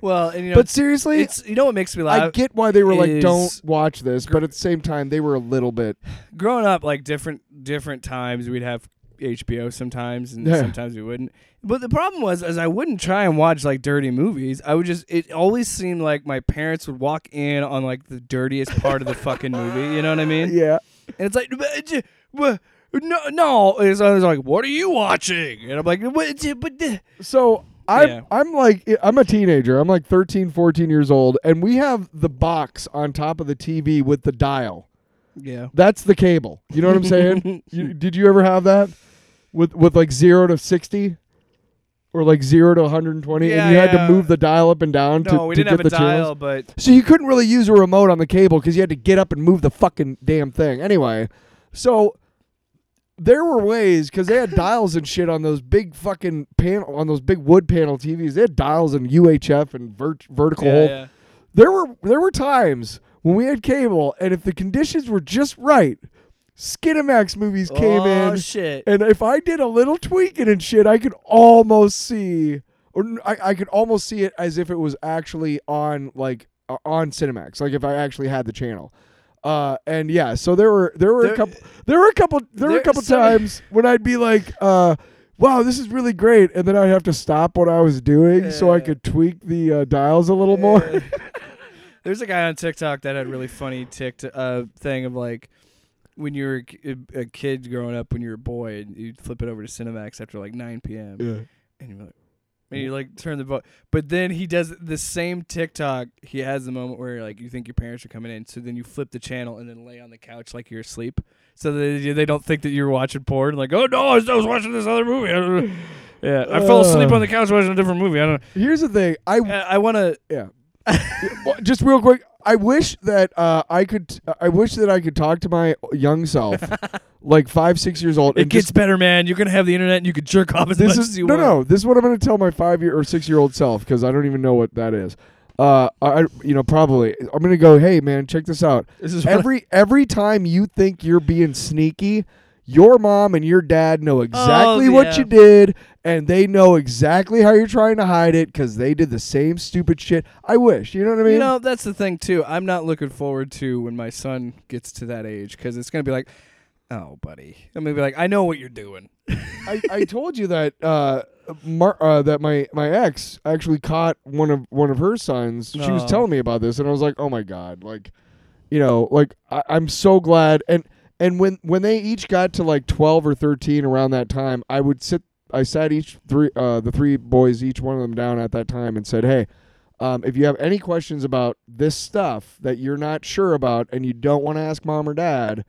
Well, and but seriously, it's, you know what makes me laugh? I get why they were like, don't watch this, but at the same time, they were a little bit. Growing up, like, different times, we'd have HBO sometimes, and sometimes we wouldn't. But the problem was, is I wouldn't try and watch, like, dirty movies. I would just, it always seemed like my parents would walk in on, like, the dirtiest part of the fucking movie, you know what I mean? Yeah. And it's like, No. And so I was like, "What are you watching?" And I'm like, "What?" So I'm a teenager. I'm like 13, 14 years old, and we have the box on top of the TV with the dial. Yeah, that's the cable. You know what I'm saying? Did you ever have that with like 0 to 60? Or like 0 to 120, and you had to move the dial up and down. No, we didn't have a dial, but so you couldn't really use a remote on the cable because you had to get up and move the fucking damn thing. Anyway, so. There were ways, because they had dials and shit on those big fucking panel, on those big wood panel TVs. They had dials and UHF and vertical. Yeah. There were times when we had cable, and if the conditions were just right, Skinamax movies came in. Oh, shit. And if I did a little tweaking and shit, I could almost see, it as if it was actually on, like, on Cinemax, like if I actually had the channel. And yeah, so there were a couple times when I'd be like, wow, this is really great, and then I'd have to stop what I was doing so I could tweak the dials a little more. There's a guy on TikTok that had a really funny thing of like, when you were a kid growing up, when you were a boy, and you'd flip it over to Cinemax after like 9 p.m. Yeah. And you're like, and you like turn the boat, but then he does the same TikTok. He has the moment where like you think your parents are coming in, so then you flip the channel and then lay on the couch like you're asleep, so that they don't think that you're watching porn. Like, oh no, I was watching this other movie. I don't know. Yeah, I fell asleep on the couch watching a different movie. I don't know. Here's the thing. I want to. Yeah. Just real quick, I wish that I could talk to my young self, like 5-6 years old. It gets better, man. You're gonna have the internet, and you can jerk off as much as you want. No. This is what I'm gonna tell my 5 year or 6 year old self, because I don't even know what that is. Probably I'm gonna go, hey man, check this out. This is every time you think you're being sneaky, your mom and your dad know exactly what you did, and they know exactly how you're trying to hide it because they did the same stupid shit. I wish. You know what I mean? You know, that's the thing, too. I'm not looking forward to when my son gets to that age, because it's going to be like, oh, buddy. I'm going to be like, I know what you're doing. I told you that that my ex actually caught one of her sons. She was telling me about this, and I was like, oh, my God. Like, you know, like, I'm so glad. And when they each got to like 12 or 13 around that time, I sat the three boys, each one of them down at that time and said, hey, if you have any questions about this stuff that you're not sure about and you don't want to ask Mom or Dad,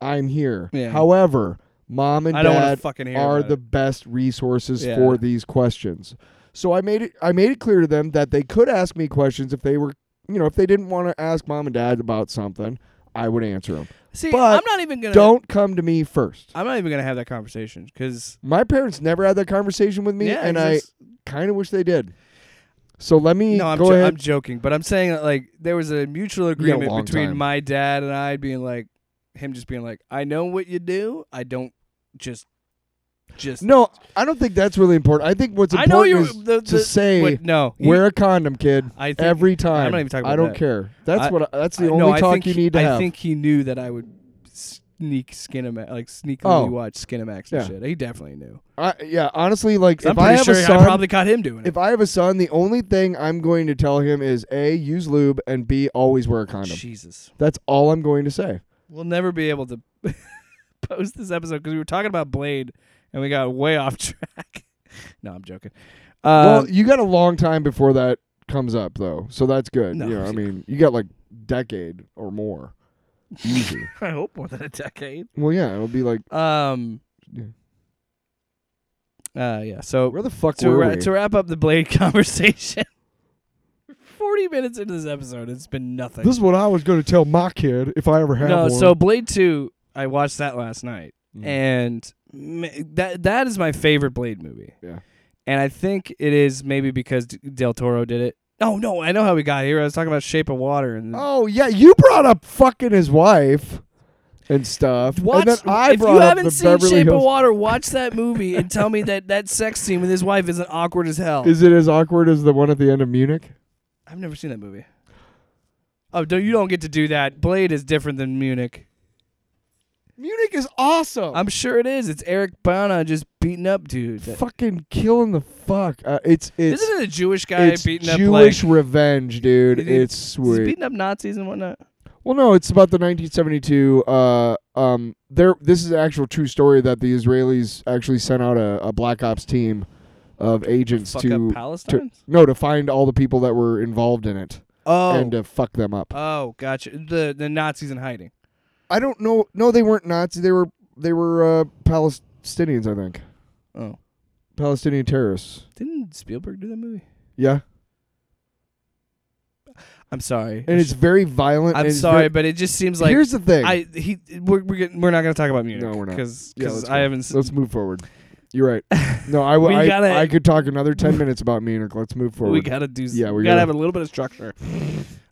I'm here. Yeah. However, Mom and Dad are the best resources for these questions. So I made it clear to them that they could ask me questions if they were, you know, if they didn't want to ask Mom and Dad about something, I would answer them. See, but I'm not even gonna. Don't come to me first. I'm not even gonna have that conversation because my parents never had that conversation with me, and I kind of wish they did. So let me. No, go ahead. I'm joking, but I'm saying that like there was a mutual agreement between my dad and I, being like him, just being like, I know what you do. I don't just. No, I don't think that's really important. I think what's important is to say wear a condom, kid. Every time. I'm not even talking about that. I don't care. That's the only talk you need to have. I think he knew that I would sneakily watch Skinamax and shit. He definitely knew. Honestly, like if I have a son, I probably caught him doing it. If I have a son, the only thing I'm going to tell him is A, use lube, and B, always wear a condom. Jesus. That's all I'm going to say. We'll never be able to post this episode because we were talking about Blade and we got way off track. No, I'm joking. Well, you got a long time before that comes up, though, so that's good. No, I mean, you got like decade or more. Easy. I hope more than a decade. Well, yeah, it'll be like. So where the fuck to wrap up the Blade conversation? 40 minutes into this episode, it's been nothing. This is what I was going to tell my kid if I ever had one. No, so Blade 2, I watched that last night, and that is my favorite Blade movie. Yeah. And I think it is maybe because Del Toro did it. Oh, no, I know how we got here. I was talking about Shape of Water. You brought up fucking his wife and stuff. If you haven't seen Shape of Water, watch that movie and tell me that sex scene with his wife isn't awkward as hell. Is it as awkward as the one at the end of Munich? I've never seen that movie. Oh, you don't get to do that. Blade is different than Munich. Munich is awesome. I'm sure it is. It's Eric Bana just beating up dudes. Fucking killing the fuck. Isn't it a Jewish guy beating up like... Jewish revenge, dude. It's sweet. He's beating up Nazis and whatnot. Well, no, it's about the 1972... This is an actual true story that the Israelis actually sent out a Black Ops team of agents to find all the people that were involved in it. Oh. And to fuck them up. Oh, gotcha. The Nazis in hiding. I don't know. No, they weren't Nazis. They were Palestinians, I think. Oh, Palestinian terrorists. Didn't Spielberg do that movie? Yeah. I'm sorry. And it's very violent. I'm sorry, but it just seems like here's the thing. We're not going to talk about Munich. No, we're not. Let's move forward. You're right. No, I could talk another 10 minutes about Munich. Let's move forward. We got to do. Yeah, we got to have a little bit of structure.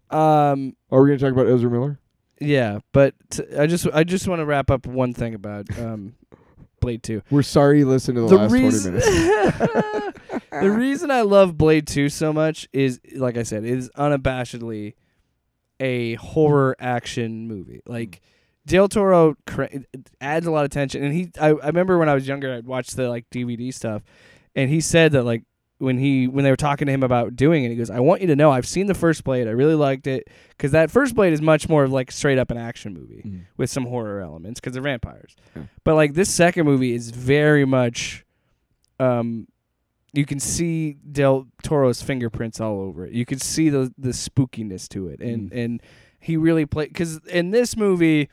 Are we going to talk about Ezra Miller? Yeah, but I just want to wrap up one thing about Blade 2. We're sorry you listened to the last 20 minutes. The reason I love Blade 2 so much is, like I said, it is unabashedly a horror action movie. Like, Del Toro adds a lot of tension. And I remember when I was younger, I'd watch the like DVD stuff, and he said that like, when they were talking to him about doing it, he goes, I want you to know I've seen the first Blade. I really liked it. Because that first Blade is much more of like straight up an action movie with some horror elements because they're vampires. Yeah. But like this second movie is very much, you can see Del Toro's fingerprints all over it. You can see the spookiness to it. And he really played, because in this movie,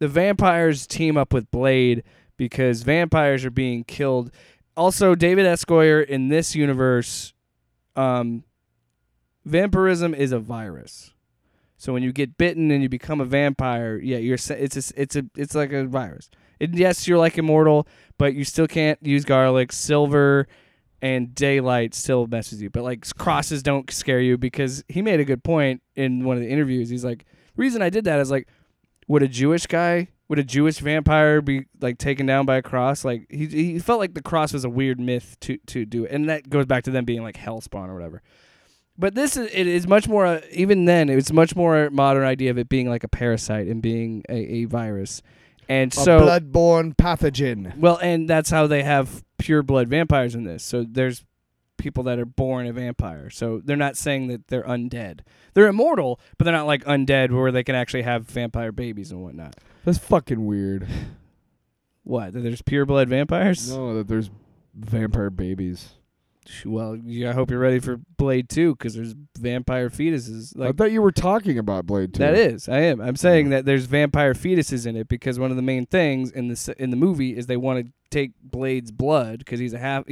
the vampires team up with Blade because vampires are being killed. Also, David S. Goyer, in this universe, vampirism is a virus. So when you get bitten and you become a vampire, it's like a virus. And yes, you're like immortal, but you still can't use garlic. Silver and daylight still messes you. But like crosses don't scare you, because he made a good point in one of the interviews. He's like, the reason I did that is like, would a Jewish vampire be like taken down by a cross? Like he felt like the cross was a weird myth to do, and that goes back to them being like hellspawn or whatever. But it is much more even then it was much more modern idea of it being like a parasite and being a virus, and so bloodborne pathogen. Well, and that's how they have pure blood vampires in this. So there's people that are born a vampire, so they're not saying that they're undead. They're immortal, but they're not like undead where they can actually have vampire babies and whatnot. That's fucking weird. What? That there's pure blood vampires? No, that there's vampire babies. Well, I hope you're ready for Blade 2 because there's vampire fetuses. Like, I thought you were talking about Blade 2. That is. I am. I'm saying that there's vampire fetuses in it because one of the main things in the movie is they want to take Blade's blood because he's a daywalker.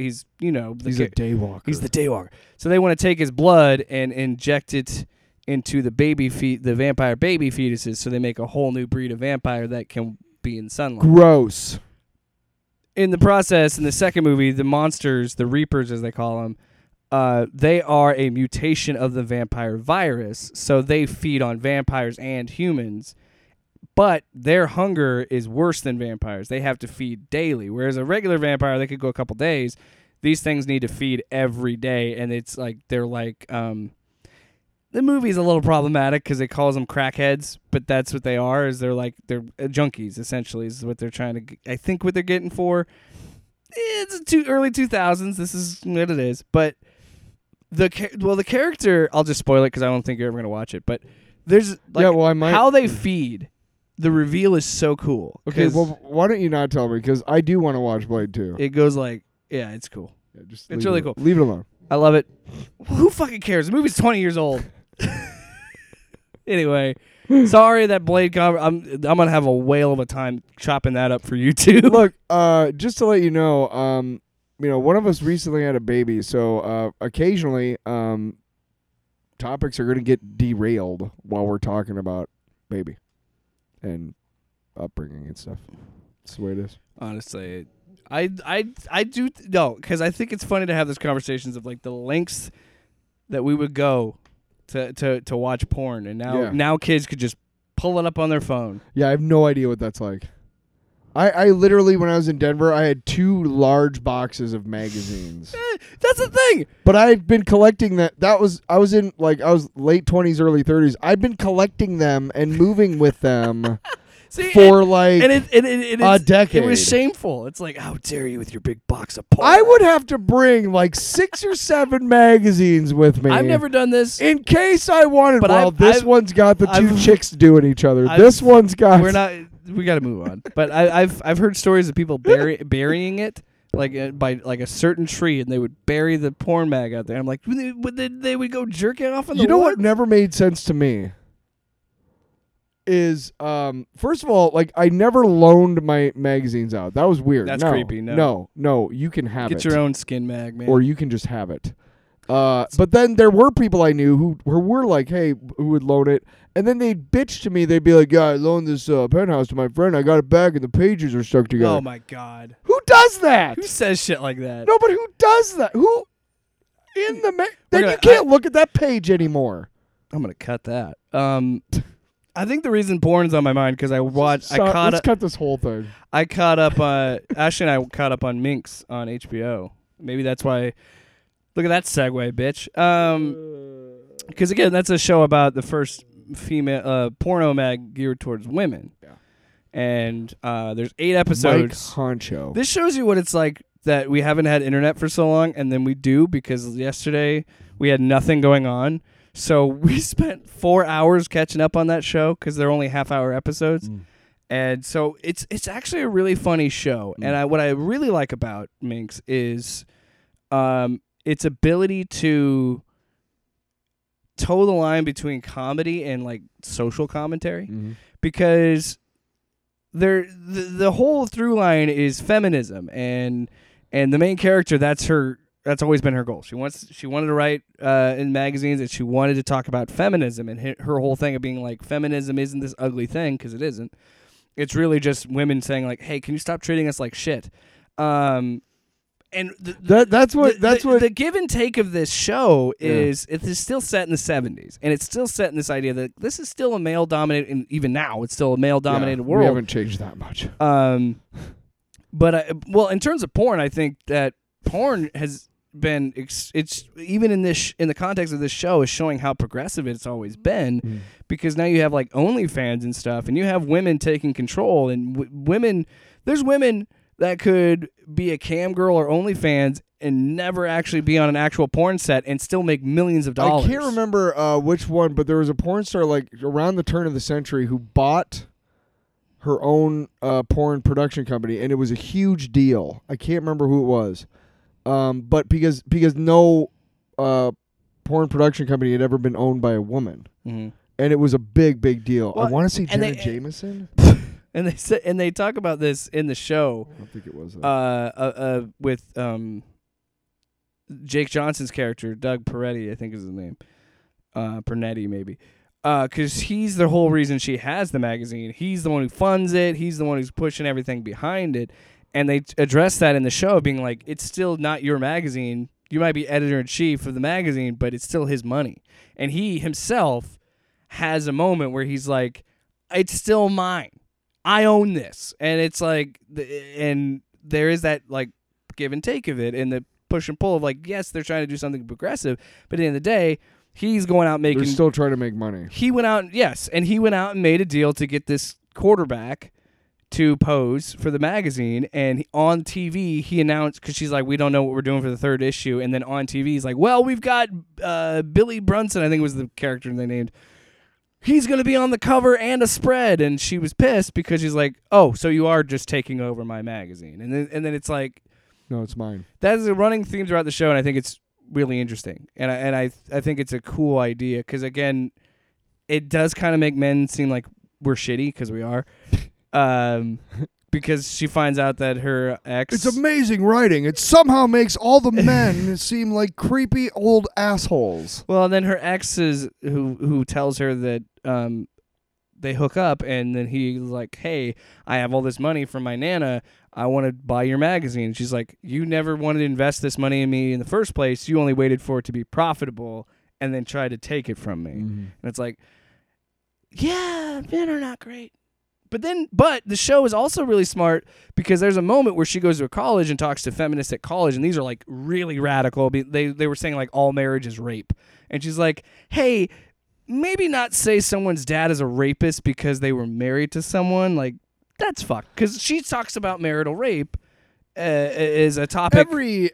He's the daywalker. So they want to take his blood and inject it into the vampire baby fetuses, so they make a whole new breed of vampire that can be in sunlight. Gross. In the process, in the second movie, the monsters, the Reapers as they call them, they are a mutation of the vampire virus, so they feed on vampires and humans, but their hunger is worse than vampires. They have to feed daily, whereas a regular vampire, they could go a couple days. These things need to feed every day, and it's like they're like... The movie's a little problematic because it calls them crackheads, but that's what they are. Is they're junkies essentially is what they're trying to. I think what they're getting for. It's early 2000s. This is what it is. But the character. I'll just spoil it because I don't think you're ever gonna watch it. But there's how they feed. The reveal is so cool. Okay, well, why don't you not tell me? Because I do want to watch Blade 2. It goes like, yeah, it's cool. Yeah, just it's really cool. Leave it alone. I love it. Who fucking cares? The movie's 20 years old. Anyway, sorry that Blade cover. I'm gonna have a whale of a time chopping that up for you too. Look, just to let you know, one of us recently had a baby, so occasionally, topics are gonna get derailed while we're talking about baby and upbringing and stuff. That's the way it is. Honestly, I do no, because I think it's funny to have those conversations of like the lengths that we would go. To watch porn, and now kids could just pull it up on their phone. Yeah, I have no idea what that's like. I literally, when I was in Denver, I had 2 large boxes of magazines. That's the thing. But I had been collecting that. I was late 20s, early 30s. I'd been collecting them and moving with them for a decade. It was shameful. It's like, how dare you with your big box of porn? I would have to bring like 6 or 7 magazines with me. I've never done this. In case I wanted. But one's got the two chicks doing each other. This one's got... We got to move on. But I've heard stories of people burying it by a certain tree, and they would bury the porn mag out there. I'm like, they would go jerk it off in the woods? You know what never made sense to me? Is first of all, like, I never loaned my magazines out. That was weird. That's creepy. No, you can have it. Get your own skin mag, man. Or you can just have it. But then there were people I knew who were like, hey, who would loan it, and then they'd bitch to me. They'd be like, yeah, I loaned this Penthouse to my friend. I got it back, and the pages are stuck together. Oh, my God. Who does that? Who says shit like that? No, but who does that? Who in the... you can't look at that page anymore. I'm going to cut that. I think the reason porn's on my mind because Let's cut this whole thing. Ashley and I caught up on Minx on HBO. Maybe that's why... Look at that segue, bitch. Because again, that's a show about the first female porno mag geared towards women. Yeah. And there's 8 episodes. Mike Honcho. This shows you what it's like that we haven't had internet for so long, and then we do because yesterday we had nothing going on. So we spent 4 hours catching up on that show because they're only half-hour episodes. Mm. And so it's actually a really funny show. Mm. And what I really like about Minx is... its ability to toe the line between comedy and like social commentary, mm-hmm. because the whole through line is feminism and the main character, that's always been her goal. She wanted to write in magazines, and she wanted to talk about feminism, and her whole thing of being like, feminism isn't this ugly thing, because it isn't. It's really just women saying like, hey, can you stop treating us like shit? And the give and take of this show is it is still set in the 70s, and it's still set in this idea that this is still a male dominated, and even now it's still a male dominated world. We haven't changed that much. But in terms of porn, I think that porn has been it's even in this in the context of this show is showing how progressive it's always been, because now you have like OnlyFans and stuff, and you have women taking control, and women. There's women that could be a cam girl or OnlyFans and never actually be on an actual porn set and still make millions of dollars. I can't remember which one, but there was a porn star like around the turn of the century who bought her own porn production company, and it was a huge deal. I can't remember who it was. But because no porn production company had ever been owned by a woman, mm-hmm. and it was a big deal. Well, I want to see Jenna Jameson. And they said, and they talk about this in the show. I don't think it was that. With Jake Johnson's character, Doug Peretti, I think is his name. Pernetti, maybe. Because he's the whole reason she has the magazine. He's the one who funds it. He's the one who's pushing everything behind it. And they address that in the show, being like, it's still not your magazine. You might be editor-in-chief of the magazine, but it's still his money. And he himself has a moment where he's like, it's still mine. I own this. And it's like, and there is that like give and take of it and the push and pull of like, yes, they're trying to do something progressive, but at the end of the day, he's going out making... They're still trying to make money. He went out... Yes, and he went out and made a deal to get this quarterback to pose for the magazine, and on TV, he announced... Because she's like, we don't know what we're doing for the third issue, and then on TV, he's like, well, we've got Billy Brunson, I think was the character they named. He's going to be on the cover and a spread, and she was pissed because she's like, oh, so you are just taking over my magazine. And then it's like... No, it's mine. That is a running theme throughout the show, and I think it's really interesting, and I think it's a cool idea because again, it does kind of make men seem like we're shitty because we are, because she finds out that her ex. It's amazing writing. It somehow makes all the men seem like creepy old assholes. Well, and then her ex is who tells her that they hook up, and then he's like, "Hey, I have all this money from my nana. I want to buy your magazine." She's like, "You never wanted to invest this money in me in the first place. You only waited for it to be profitable and then tried to take it from me." Mm-hmm. And it's like, yeah, men are not great. But the show is also really smart because there's a moment where she goes to a college and talks to feminists at college, and these are like really radical. They were saying like all marriage is rape. And she's like, "Hey, maybe not say someone's dad is a rapist because they were married to someone like." That's fucked, because she talks about marital rape is a topic. Every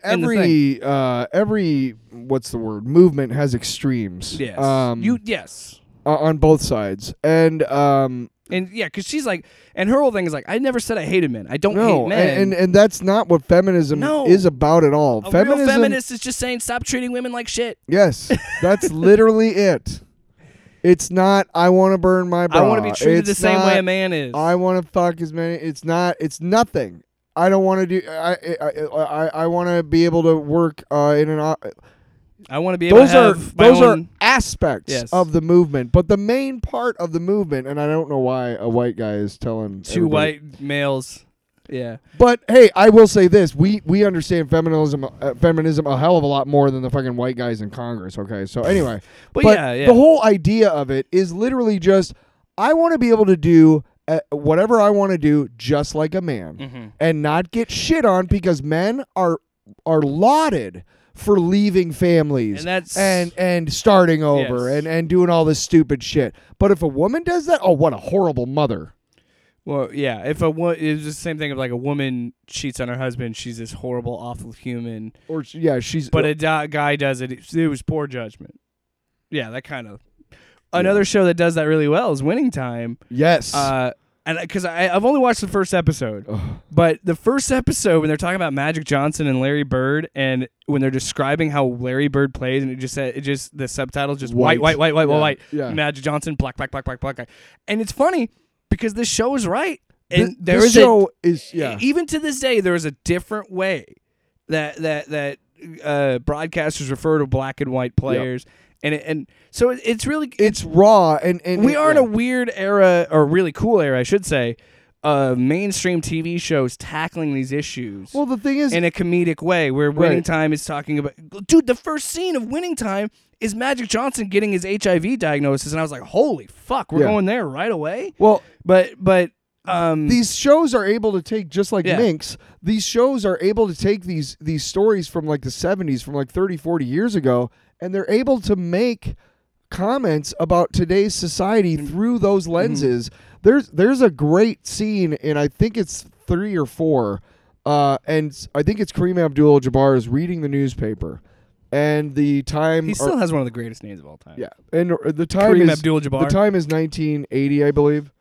what's the word? Movement has extremes. Yes, on both sides, and yeah, because she's like, and her whole thing is like, I never said I hated men. I don't hate men, and that's not what feminism is about at all. A real feminist is just saying stop treating women like shit. Yes, that's literally it. It's not, I want to burn my bra. I want to be treated the same way a man is. I want to fuck as many. It's not, it's nothing. I don't want to do, I want to be able to work in an, I want to be able to have my own. Those are aspects of the movement. But the main part of the movement, and I don't know why a white guy is telling two white males. Yeah. But hey, I will say this: we understand feminism a hell of a lot more than the fucking white guys in Congress. Okay, so anyway, but the whole idea of it is literally just I want to be able to do whatever I want to do, just like a man, mm-hmm. and not get shit on because men are lauded for leaving families and that's, and starting over and doing all this stupid shit. But if a woman does that, oh, what a horrible mother. Well, yeah, it's the same thing of like a woman cheats on her husband, she's this horrible, awful human. But a guy does it, it was poor judgment. Yeah, that kind of... Another show that does that really well is Winning Time. Yes. And because I've only watched the first episode, but the first episode when they're talking about Magic Johnson and Larry Bird, and when they're describing how Larry Bird plays, and it just the subtitles just white, yeah. Magic Johnson, black, and it's funny. Because this show is right. And even to this day, there is a different way that broadcasters refer to black and white players. Yep. And so it's really... It's raw. And we are in a weird era, or really cool era, I should say, of mainstream TV shows tackling these issues. Well, the thing is... In a comedic way, where Winning Time is talking about... Dude, the first scene of Winning Time is Magic Johnson getting his HIV diagnosis, and I was like, holy fuck, we're going there right away? Well... But these shows are able to take, just like Minx, these shows are able to take these stories from like the 70s, from like 30, 40 years ago, and they're able to make comments about today's society through those lenses. Mm-hmm. There's a great scene, and I think it's 3 or 4, and I think it's Kareem Abdul-Jabbar is reading the newspaper. And the time... He still has one of the greatest names of all time. Yeah. And the time Kareem Abdul-Jabbar. The time is 1980, I believe.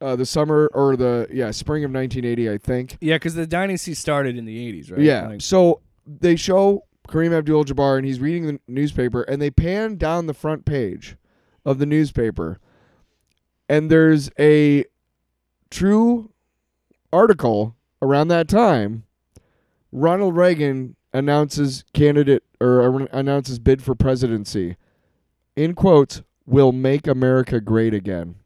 The summer or the spring of 1980, I think. Yeah, because the dynasty started in the 80s, right? Yeah. Like, so they show Kareem Abdul-Jabbar, and he's reading the newspaper, and they pan down the front page of the newspaper, and there's a true article around that time. Ronald Reagan announces candidate, or announces bid for presidency. In quotes, "Will make America great again."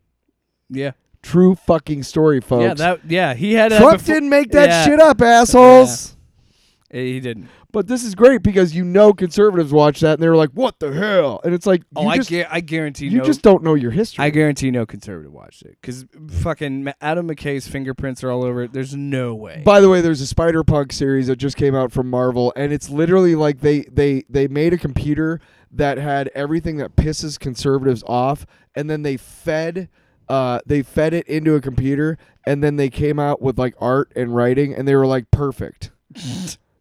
Yeah. True fucking story, folks. Yeah, he had Trump didn't make that shit up, assholes. Yeah. He didn't. But this is great because conservatives watch that and they were like, "What the hell?" And it's like, I guarantee you just don't know your history. I guarantee no conservative watched it because fucking Adam McKay's fingerprints are all over it. There's no way. By the way, there's a Spider Punk series that just came out from Marvel, and it's literally like they made a computer that had everything that pisses conservatives off, and then they fed it into a computer, and then they came out with like art and writing, and they were like, perfect.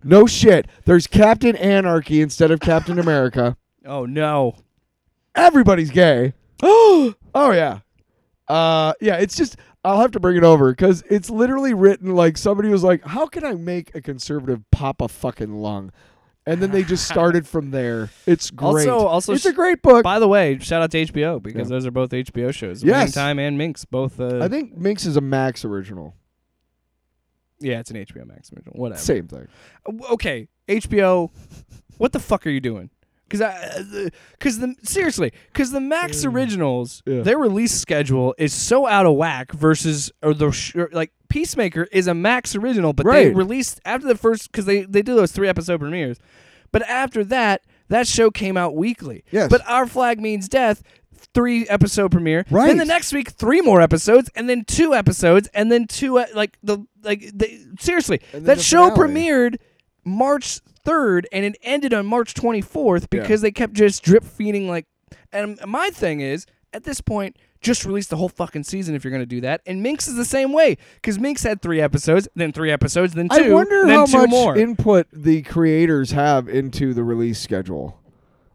No shit. There's Captain Anarchy instead of Captain America. Oh no. Everybody's gay. Oh yeah. It's just, I'll have to bring it over because it's literally written like somebody was like, how can I make a conservative pop a fucking lung? And then they just started from there. It's great. Also, it's a great book. By the way, shout out to HBO because those are both HBO shows. Yes. Winning Time and Minx, both. I think Minx is a Max original. Yeah, it's an HBO Max original. Whatever. Same thing. Okay, HBO, what the fuck are you doing? Because the Max originals, their release schedule is so out of whack versus like Peacemaker is a Max original, but they released after the first because they do those 3-episode premieres, but after that show came out weekly. Yes. But Our Flag Means Death, 3-episode premiere. Right. Then the next week, 3 more episodes, and then 2 episodes, and then 2 that show premiered March 3rd, and it ended on March 24th because they kept just drip feeding like. And my thing is, at this point, just release the whole fucking season if you're going to do that. And Minx is the same way because Minx had 3 episodes, then 2. I wonder how much input the creators have into the release schedule.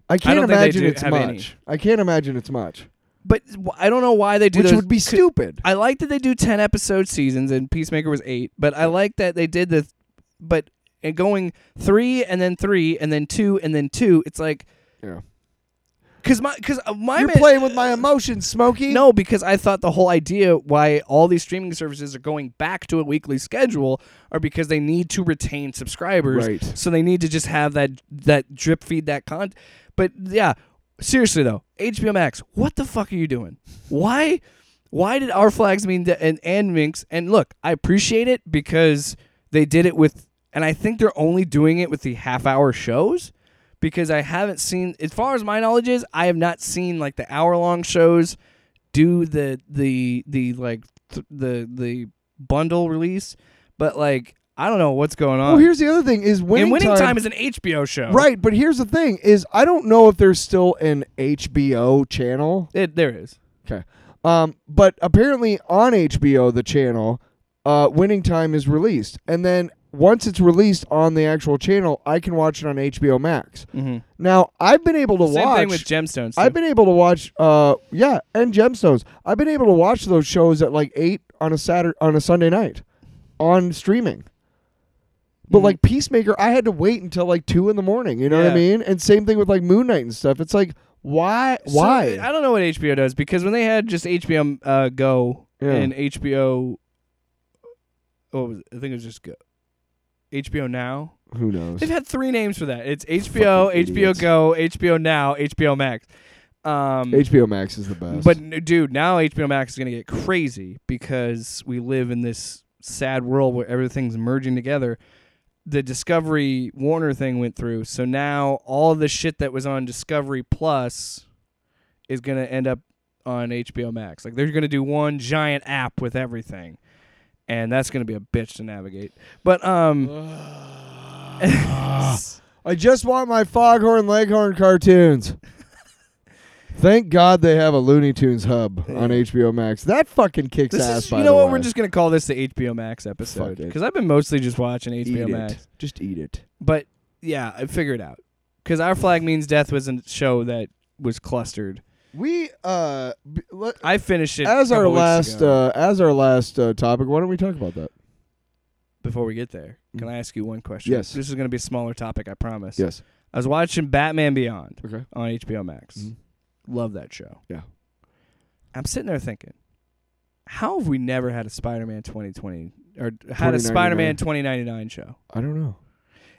I can't imagine it's much. But I don't know why they do those. Which would be stupid. I like that they do 10-episode seasons, and Peacemaker was 8. But I like that they did the, but and going 3 and then 2 and then 2. It's like, yeah. You're playing with my emotions, Smokey. No, because I thought the whole idea why all these streaming services are going back to a weekly schedule are because they need to retain subscribers. Right. So they need to just have that drip feed that content. But yeah, seriously though, HBO Max, what the fuck are you doing? Why did Our Flags Mean and Minx? And look, I appreciate it because they did it with, and I think they're only doing it with the half-hour shows. Because I haven't seen, as far as my knowledge is, I have not seen like the hour-long shows do the bundle release. But like, I don't know what's going on. Well, here's the other thing: is Winning Time is an HBO show, right? But here's the thing: is I don't know if there's still an HBO channel. There is. Okay, but apparently on HBO the channel, Winning Time is released, and then. Once it's released on the actual channel, I can watch it on HBO Max. Mm-hmm. Now, I've been able to watch... Same thing with Gemstones. Too. I've been able to watch... and Gemstones. I've been able to watch those shows at like 8 on a Sunday night on streaming. But like Peacemaker, I had to wait until like 2 in the morning. You know what I mean? And same thing with like Moon Knight and stuff. It's like, why? I don't know what HBO does because when they had just HBO Go and HBO... I think it was just Go. HBO Now? Who knows? They've had 3 names for that. It's HBO, HBO Go, HBO Now, HBO Max. HBO Max is the best. But, dude, now HBO Max is going to get crazy because we live in this sad world where everything's merging together. The Discovery Warner thing went through, so now all the shit that was on Discovery Plus is going to end up on HBO Max. Like, they're going to do one giant app with everything. And that's going to be a bitch to navigate. But, I just want my Foghorn Leghorn cartoons. Thank God they have a Looney Tunes hub on HBO Max. That fucking kicks ass, by the way. You know what? We're just going to call this the HBO Max episode. Because I've been mostly just watching HBO Max. Just eat it. But, yeah, I figured it out. Because Our Flag Means Death was a show that was clustered. I finished it as our last topic. Why don't we talk about that? before we get there, can I ask you one question? Yes. This is going to be a smaller topic, I promise. Yes. I was watching Batman Beyond on HBO Max. Love that show. Yeah. I'm sitting there thinking, how have we never had a Spider-Man 2020 or had a Spider-Man 2099 show? I don't know.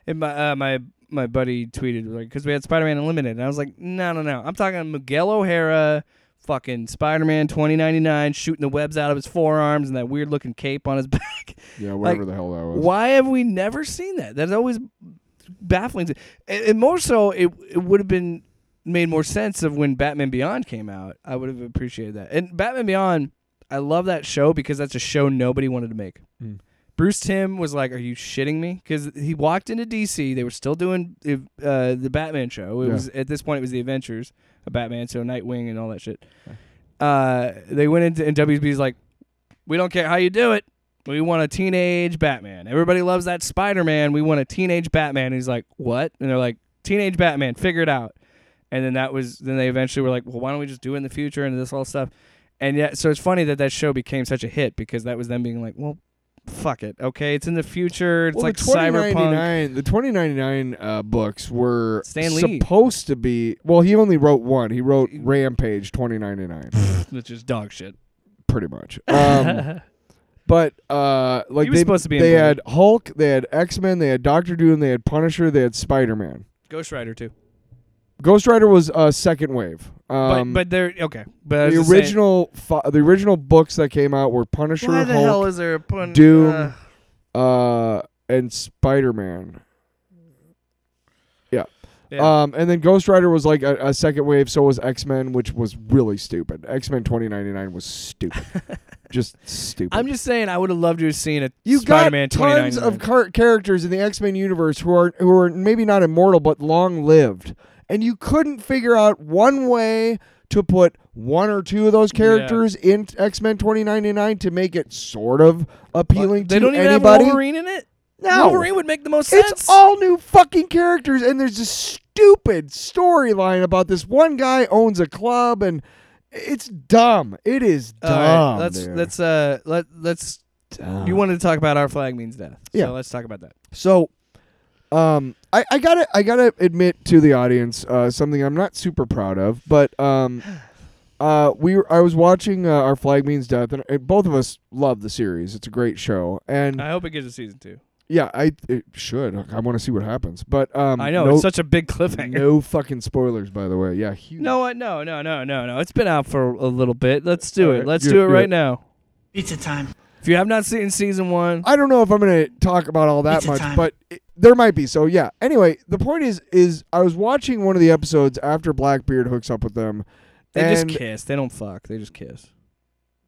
And my my buddy tweeted, like, because we had Spider-Man Unlimited. And I was like, no. I'm talking Miguel O'Hara, fucking Spider-Man 2099, shooting the webs out of his forearms and that weird-looking cape on his back. Yeah, whatever like, the hell that was. Why have we never seen that? That's always baffling. And more so, it would have been made more sense of when Batman Beyond came out. I would have appreciated that. And Batman Beyond, I love that show because that's a show nobody wanted to make. Mm. Bruce Timm was like, "Are you shitting me?" Because he walked into DC. They were still doing the Batman show. It was at this point, it was the Adventures of Batman, so Nightwing and all that shit. They went into and WB's like, "We don't care how you do it. We want a teenage Batman. Everybody loves that Spider-Man. We want a teenage Batman." And he's like, "What?" And they're like, "Teenage Batman. Figure it out." And then that was. Then they eventually were like, "Well, why don't we just do it in the future and this all stuff?" And yeah, so it's funny that that show became such a hit because that was them being like, "Well, fuck it, okay? It's in the future. It's like Cyberpunk." The 2099 books were supposed to be... Well, he only wrote one. He wrote Rampage 2099. Which is dog shit. Pretty much. But like they had Hulk, they had X-Men, they had Doctor Doom, they had Punisher, they had Spider-Man. Ghost Rider, too. Ghost Rider was second wave. But they're... Okay. But the original books that came out were Punisher, Hulk, Doom, and Spider-Man. Yeah. And then Ghost Rider was like a second wave, so was X-Men, which was really stupid. X-Men 2099 was stupid. Just stupid. I'm just saying I would have loved to have seen a Spider-Man 2099. You've got tons of characters in the X-Men universe who are maybe not immortal, but long-lived. And you couldn't figure out one way to put one or two of those characters in X-Men 2099 to make it sort of appealing to anybody. They don't even have Wolverine in it? No. Wolverine would make the most sense. It's all new fucking characters, and there's this stupid storyline about this one guy owns a club, and it's dumb. It is dumb. All right, let's dumb. You wanted to talk about Our Flag Means Death. Yeah. So let's talk about that. So... I gotta admit to the audience something I'm not super proud of, but I was watching Our Flag Means Death, and both of us love the series. It's a great show, and I hope it gets a season 2. Yeah, it should. I want to see what happens, but I know it's such a big cliffhanger. No fucking spoilers, by the way. Yeah, huge. No. It's been out for a little bit. Let's do it. Let's do it right now. Pizza time. If you have not seen season 1, I don't know if I'm going to talk about all that much, but there might be. So yeah. Anyway, the point is I was watching one of the episodes after Blackbeard hooks up with them. They just kiss. They don't fuck. They just kiss.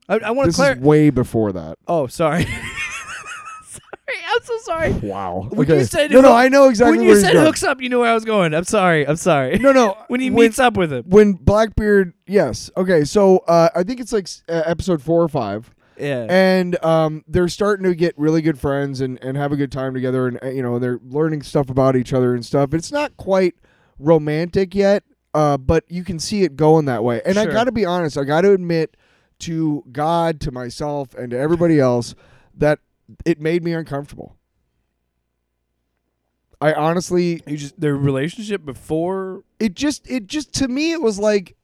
I want to clarify. This is way before that. Oh, sorry. I'm so sorry. Wow. When you said I know exactly where you said hooks up, you knew where I was going. I'm sorry. No. When he meets up with him. When Blackbeard, yes. Okay, so I think it's like episode 4 or 5. Yeah, and they're starting to get really good friends and have a good time together, and they're learning stuff about each other and stuff. It's not quite romantic yet, but you can see it going that way. And sure. I got to be honest, I got to admit to God, to myself, and to everybody else that it made me uncomfortable. I honestly, their relationship before it just to me it was like.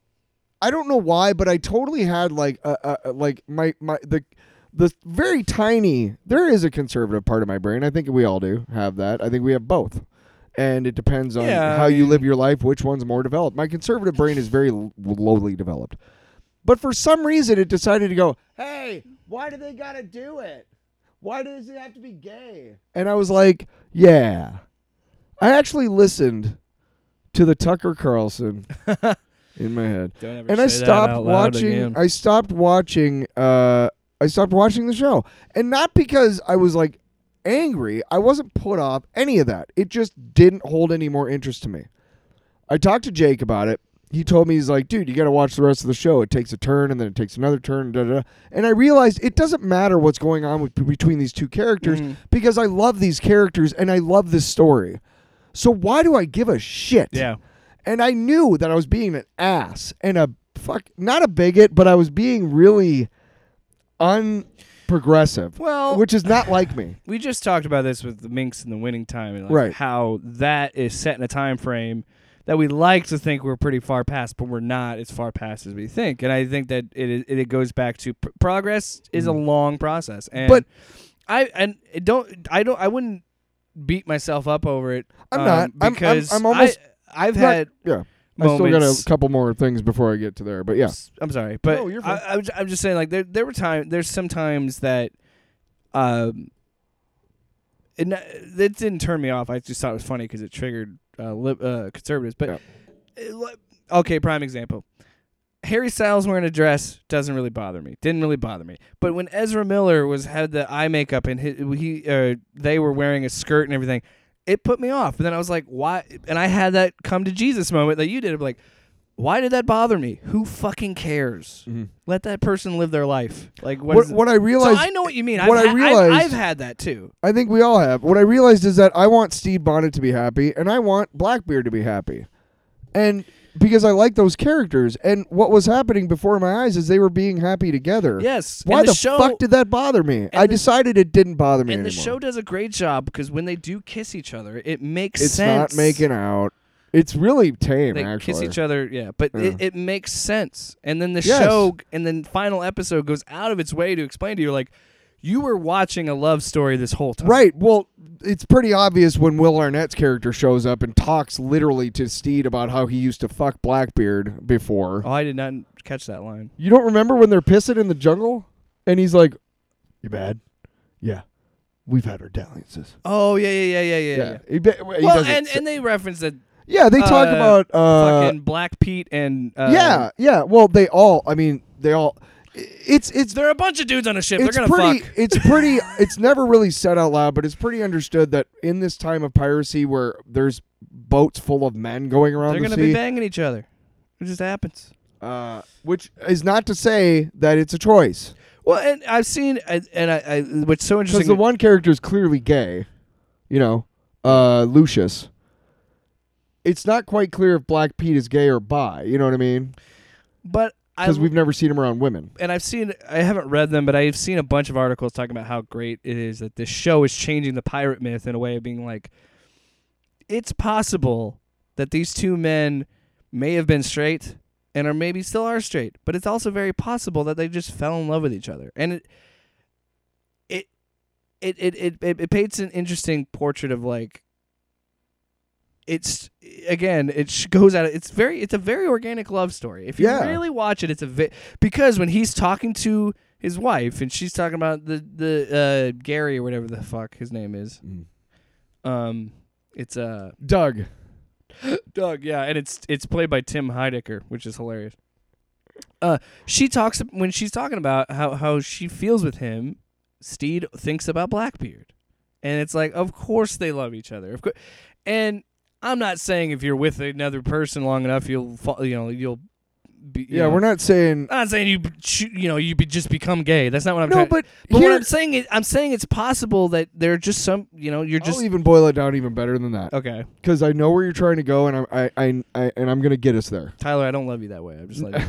I don't know why, but I totally had like my very tiny. There is a conservative part of my brain. I think we all do have that. I think we have both, and it depends on how you live your life. Which one's more developed? My conservative brain is very lowly developed, but for some reason it decided to go. Hey, why do they gotta do it? Why does it have to be gay? And I was like, yeah. I actually listened to the Tucker Carlson. In my head. Don't ever say that out loud again. I stopped watching the show. And not because I was like angry. I wasn't put off any of that. It just didn't hold any more interest to me. I talked to Jake about it. He told me, he's like, dude, you got to watch the rest of the show. It takes a turn and then it takes another turn. Da, da, da. And I realized it doesn't matter what's going on between these two characters because I love these characters and I love this story. So why do I give a shit? Yeah. And I knew that I was being an ass and not a bigot, but I was being really progressive, well, which is not like me. We just talked about this with the Minx and the Winning Time, and like right. how that is set in a time frame that we like to think we're pretty far past, but we're not as far past as we think. And I think that it goes back to progress is a long process. And but I wouldn't beat myself up over it. I'm not because I'm almost. I've had yeah. Moments. I still got a couple more things before I get to there, but yeah. I'm sorry, but no, I'm just saying, like there were times. There's some times that, it didn't turn me off. I just thought it was funny because it triggered conservatives. But yeah. Okay, prime example: Harry Styles wearing a dress doesn't really bother me. Didn't really bother me. But when Ezra Miller had the eye makeup and they were wearing a skirt and everything. It put me off. And then I was like, why? And I had that come to Jesus moment that you did. I'm like, why did that bother me? Who fucking cares? Mm-hmm. Let that person live their life. Like what I realized. So I know what you mean. I've had that too. I think we all have. What I realized is that I want Steve Bonnet to be happy and I want Blackbeard to be happy. And because I like those characters. And what was happening before my eyes is they were being happy together. Yes. Why the fuck did that bother me? I decided it didn't bother me anymore. And the show does a great job because when they do kiss each other, it makes sense. It's not making out. It's really tame, actually. They kiss each other, yeah. But yeah. It makes sense. And then the show, and then final episode goes out of its way to explain to you, like, you were watching a love story this whole time. Right. Well, it's pretty obvious when Will Arnett's character shows up and talks literally to Steed about how he used to fuck Blackbeard before. Oh, I did not catch that line. You don't remember when they're pissing in the jungle? And he's like, "You bad? Yeah. We've had our dalliances." Oh, yeah. And they reference that. Yeah, they talk about... fucking Black Pete and... Yeah. Well, they all... It's there are a bunch of dudes on a ship. They're gonna fuck. It's never really said out loud, but it's pretty understood that in this time of piracy, where there's boats full of men going around, they're gonna be banging each other. It just happens. Which is not to say that it's a choice. Well, and I've seen, and I what's so interesting because the one character is clearly gay. You know, Lucius. It's not quite clear if Black Pete is gay or bi. You know what I mean? But. Because we've never seen him around women. And I haven't read them, but I've seen a bunch of articles talking about how great it is that this show is changing the pirate myth in a way of being like, it's possible that these two men may have been straight and are maybe still are straight, but it's also very possible that they just fell in love with each other. And it paints an interesting portrait of like, it's again. It goes out. It's a very organic love story. If you really watch it, because when he's talking to his wife and she's talking about the Gary or whatever the fuck his name is, it's Doug. Doug, yeah, and it's played by Tim Heidecker, which is hilarious. She talks when she's talking about how she feels with him. Steed thinks about Blackbeard, and it's like, of course they love each other, of course, and. I'm not saying if you're with another person long enough, you'll be. You know, we're not saying. I'm not saying you just become gay. That's not what I'm. No, but what I'm saying it's possible that there are just some. You know, you're just. I'll even boil it down even better than that. Okay. Because I know where you're trying to go, and I'm gonna get us there. Tyler, I don't love you that way. I'm just like.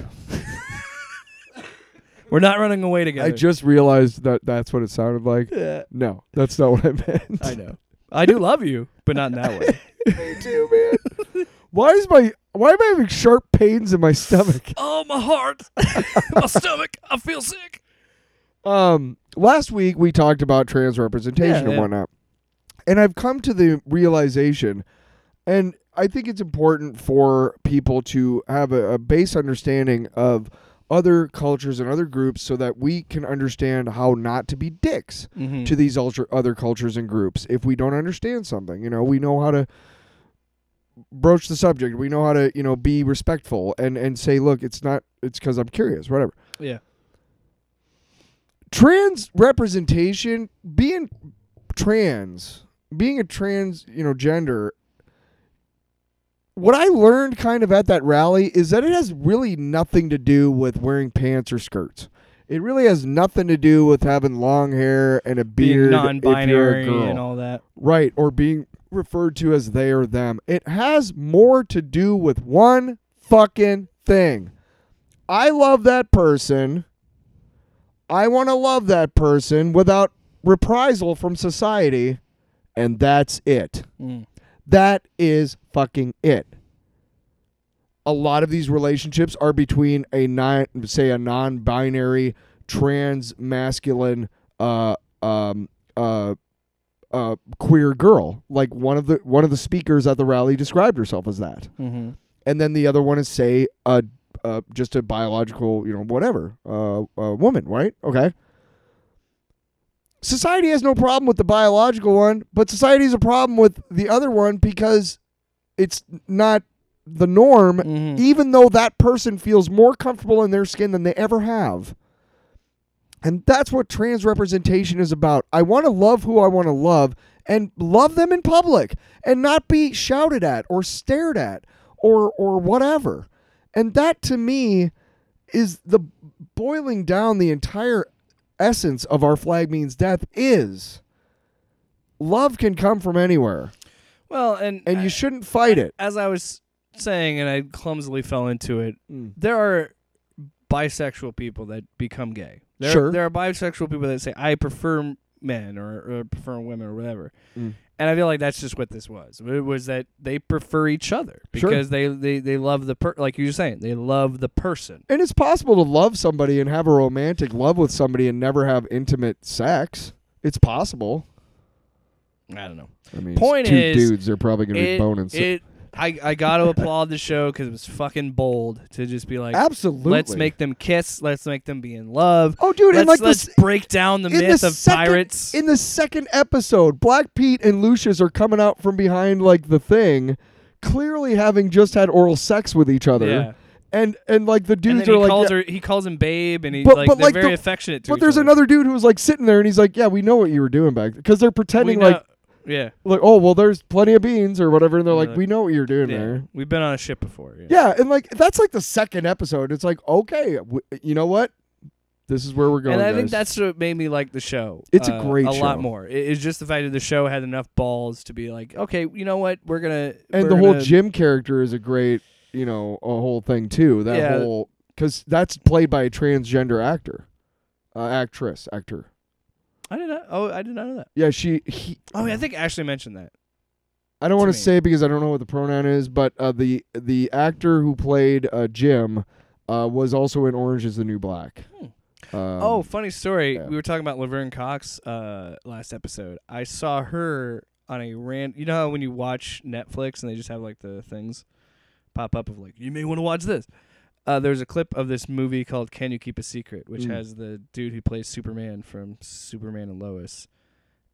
We're not running away together. I just realized that's what it sounded like. Yeah. No, that's not what I meant. I know. I do love you, but not in that way. Me too, man. Why am I having sharp pains in my stomach? Oh, my heart. My stomach. I feel sick. Last week we talked about trans representation and whatnot. And I've come to the realization, and I think it's important for people to have a base understanding of other cultures and other groups so that we can understand how not to be dicks to these other cultures and groups. If we don't understand something, you know, we know how to broach the subject. We know how to, you know, be respectful and say, look, it's because I'm curious, whatever. Yeah. Trans representation, being a trans gender. What I learned kind of at that rally is that it has really nothing to do with wearing pants or skirts. It really has nothing to do with having long hair and a beard. Being non-binary if you're a girl. And all that. Right, or being referred to as they or them. It has more to do with one fucking thing. I love that person. I want to love that person without reprisal from society, and that's it. Mm. That is fucking it. A lot of these relationships are between a non-binary, trans-masculine, queer girl. Like one of the speakers at the rally described herself as that, mm-hmm. and then the other one is just a biological, whatever, woman, right? Okay. Society has no problem with the biological one, but society has a problem with the other one because it's not the norm, mm-hmm. even though that person feels more comfortable in their skin than they ever have. And that's what trans representation is about. I want to love who I want to love and love them in public and not be shouted at or stared at or whatever. And that, to me, is the boiling down the entire essence of Our Flag Means Death is love can come from anywhere. Well, and you shouldn't fight it. As I was saying, and I clumsily fell into it, there are bisexual people that become gay. There are bisexual people that say, I prefer men or prefer women or whatever. Mm. And I feel like that's just what this was. It was that they prefer each other because they love the person. Like you were saying, they love the person. And it's possible to love somebody and have a romantic love with somebody and never have intimate sex. It's possible. I don't know. I mean, point is, two dudes are probably going to be boning. I got to applaud the show because it was fucking bold to just be like, absolutely, let's make them kiss, let's make them be in love. Oh, dude, let's break down the myth of pirates. In the second episode, Black Pete and Lucius are coming out from behind like the thing, clearly having just had oral sex with each other. Yeah. And like the dudes are like, he calls him babe, and he's like, they're very affectionate to each other. But there's another dude who's like sitting there, and he's like, yeah, we know what you were doing back then, because they're pretending like. Yeah. Like, oh, well, there's plenty of beans or whatever. And they're like, we know what you're doing there. We've been on a ship before. Yeah. And like, that's like the second episode. It's like, okay, you know what? This is where we're going. And I think that's what made me like the show. It's a great show. A lot more. It's just the fact that the show had enough balls to be like, okay, you know what? We're going to. And the whole Jim character is a great, a whole thing too. Because that's played by a transgender actor, actor. I did not. Oh, I did not know that. Yeah, I think Ashley mentioned that. I don't want to say because I don't know what the pronoun is, but the actor who played Jim was also in Orange Is the New Black. Funny story. Yeah. We were talking about Laverne Cox last episode. I saw her on a random. You know how when you watch Netflix and they just have like the things pop up of like you may want to watch this. There's a clip of this movie called Can You Keep a Secret, which has the dude who plays Superman from Superman and Lois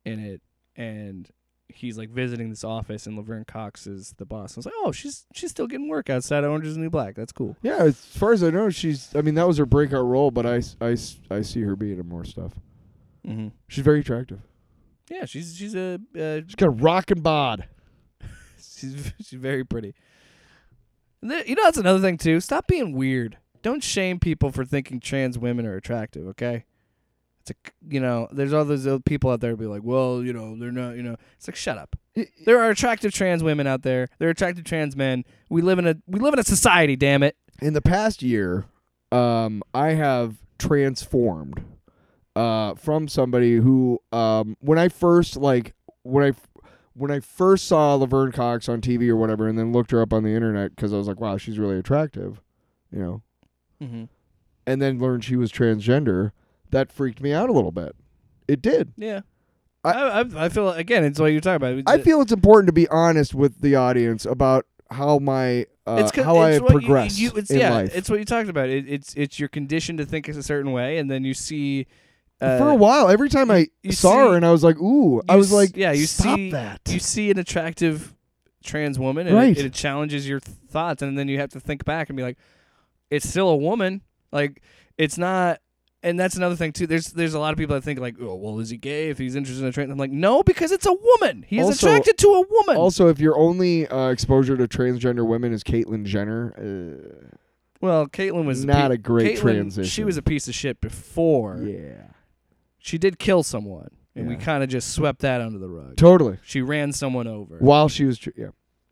in it. And he's like visiting this office, and Laverne Cox is the boss. I was like, oh, she's still getting work outside of Orange Is the New Black. That's cool. Yeah, as far as I know, that was her breakout role, but I see her being in more stuff. Mm-hmm. She's very attractive. Yeah, she's got a rockin' bod. she's very pretty. That's another thing, too. Stop being weird. Don't shame people for thinking trans women are attractive, okay? There's all those people out there who be like, well, they're not, It's like, shut up. There are attractive trans women out there. There are attractive trans men. We live in a society, damn it. In the past year, I have transformed from somebody who, when I first saw Laverne Cox on TV or whatever, and then looked her up on the internet because I was like, wow, she's really attractive, mm-hmm. and then learned she was transgender, that freaked me out a little bit. It did. Yeah. I feel, again, it's what you're talking about. I feel it's important to be honest with the audience about how my I progressed in life. It's what you talked about. It's your condition to think it's a certain way, and then you see... for a while, every time I saw her and I was like, ooh, I was like, yeah, you see an attractive trans woman and right. it challenges your thoughts. And then you have to think back and be like, it's still a woman. Like, it's not. And that's another thing, too. There's a lot of people that think like, oh, well, is he gay if he's interested in a trans? I'm like, no, because it's a woman. He is attracted to a woman. Also, if your only exposure to transgender women is Caitlyn Jenner. Well, Caitlyn was not a great transition. She was a piece of shit before. Yeah. She did kill someone, and we kind of just swept that under the rug. Totally. She ran someone over. While she was...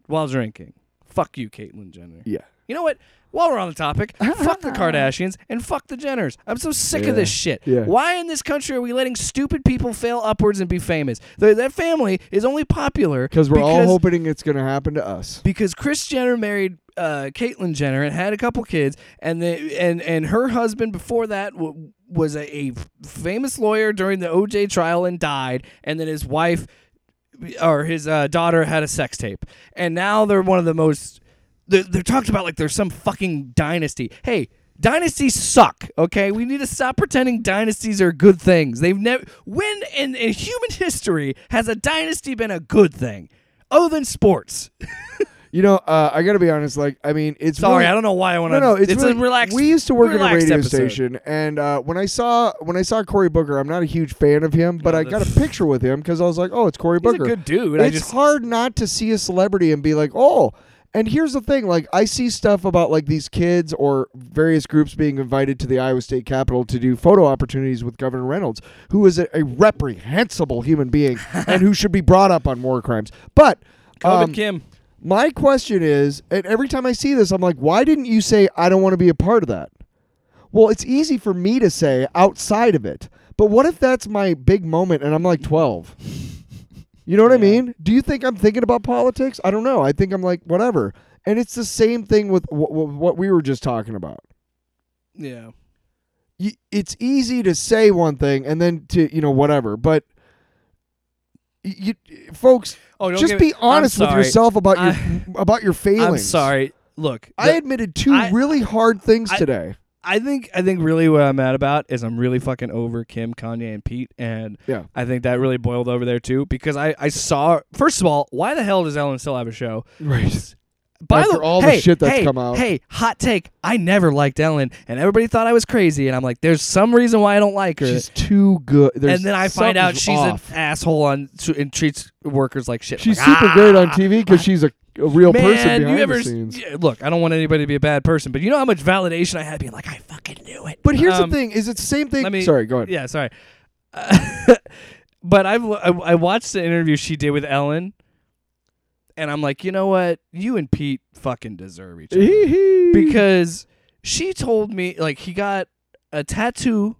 While drinking. Fuck you, Caitlyn Jenner. Yeah. You know what? While we're on the topic, fuck the Kardashians and fuck the Jenners. I'm so sick of this shit. Yeah. Why in this country are we letting stupid people fail upwards and be famous? That family is only popular because we're all hoping it's going to happen to us. Because Kris Jenner married Caitlyn Jenner and had a couple kids, and her husband before that was a famous lawyer during the O.J. trial and died, and then his wife or his daughter had a sex tape, and now they're one of the most. They're talked about like they're some fucking dynasty. Hey, dynasties suck, okay? We need to stop pretending dynasties are good things. They've never. When in human history has a dynasty been a good thing? Other than sports. You know, I got to be honest. Like, I mean, it's sorry, really, I don't know why I want to. No, it's really, a relaxed. We used to work at a radio station, and when I saw Cory Booker, I'm not a huge fan of him, but I got a picture with him because I was like, oh, it's Cory Booker. He's a good dude. It's hard not to see a celebrity and be like, oh. And here's the thing, like, I see stuff about, like, these kids or various groups being invited to the Iowa State Capitol to do photo opportunities with Governor Reynolds, who is a reprehensible human being and who should be brought up on war crimes. But Kim. My question is, and every time I see this, I'm like, why didn't you say, I don't want to be a part of that? Well, it's easy for me to say outside of it. But what if that's my big moment and I'm, like, 12? You know what I mean? Do you think I'm thinking about politics? I don't know. I think I'm like, whatever. And it's the same thing with what we were just talking about. Yeah. It's easy to say one thing and then to, you know, whatever. But, folks, just be honest with yourself about your failings. I'm sorry. Look. I admitted two really hard things today. I think really what I'm mad about is I'm really fucking over Kim, Kanye, and Pete, and I think that really boiled over there too because I saw, first of all, why the hell does Ellen still have a show? Right. After all the shit that's come out. Hey, hot take, I never liked Ellen, and everybody thought I was crazy, and I'm like, there's some reason why I don't like her. She's too good. And then I find out she's an asshole and treats workers like shit. She's like, super great on TV because she's a real person behind the scenes. Look, I don't want anybody to be a bad person, but you know how much validation I had being like, I fucking knew it. But here's the thing: is it the same thing? Sorry, go ahead. Yeah, sorry. But I watched the interview she did with Ellen, and I'm like, you know what? You and Pete fucking deserve each other because she told me like he got a tattoo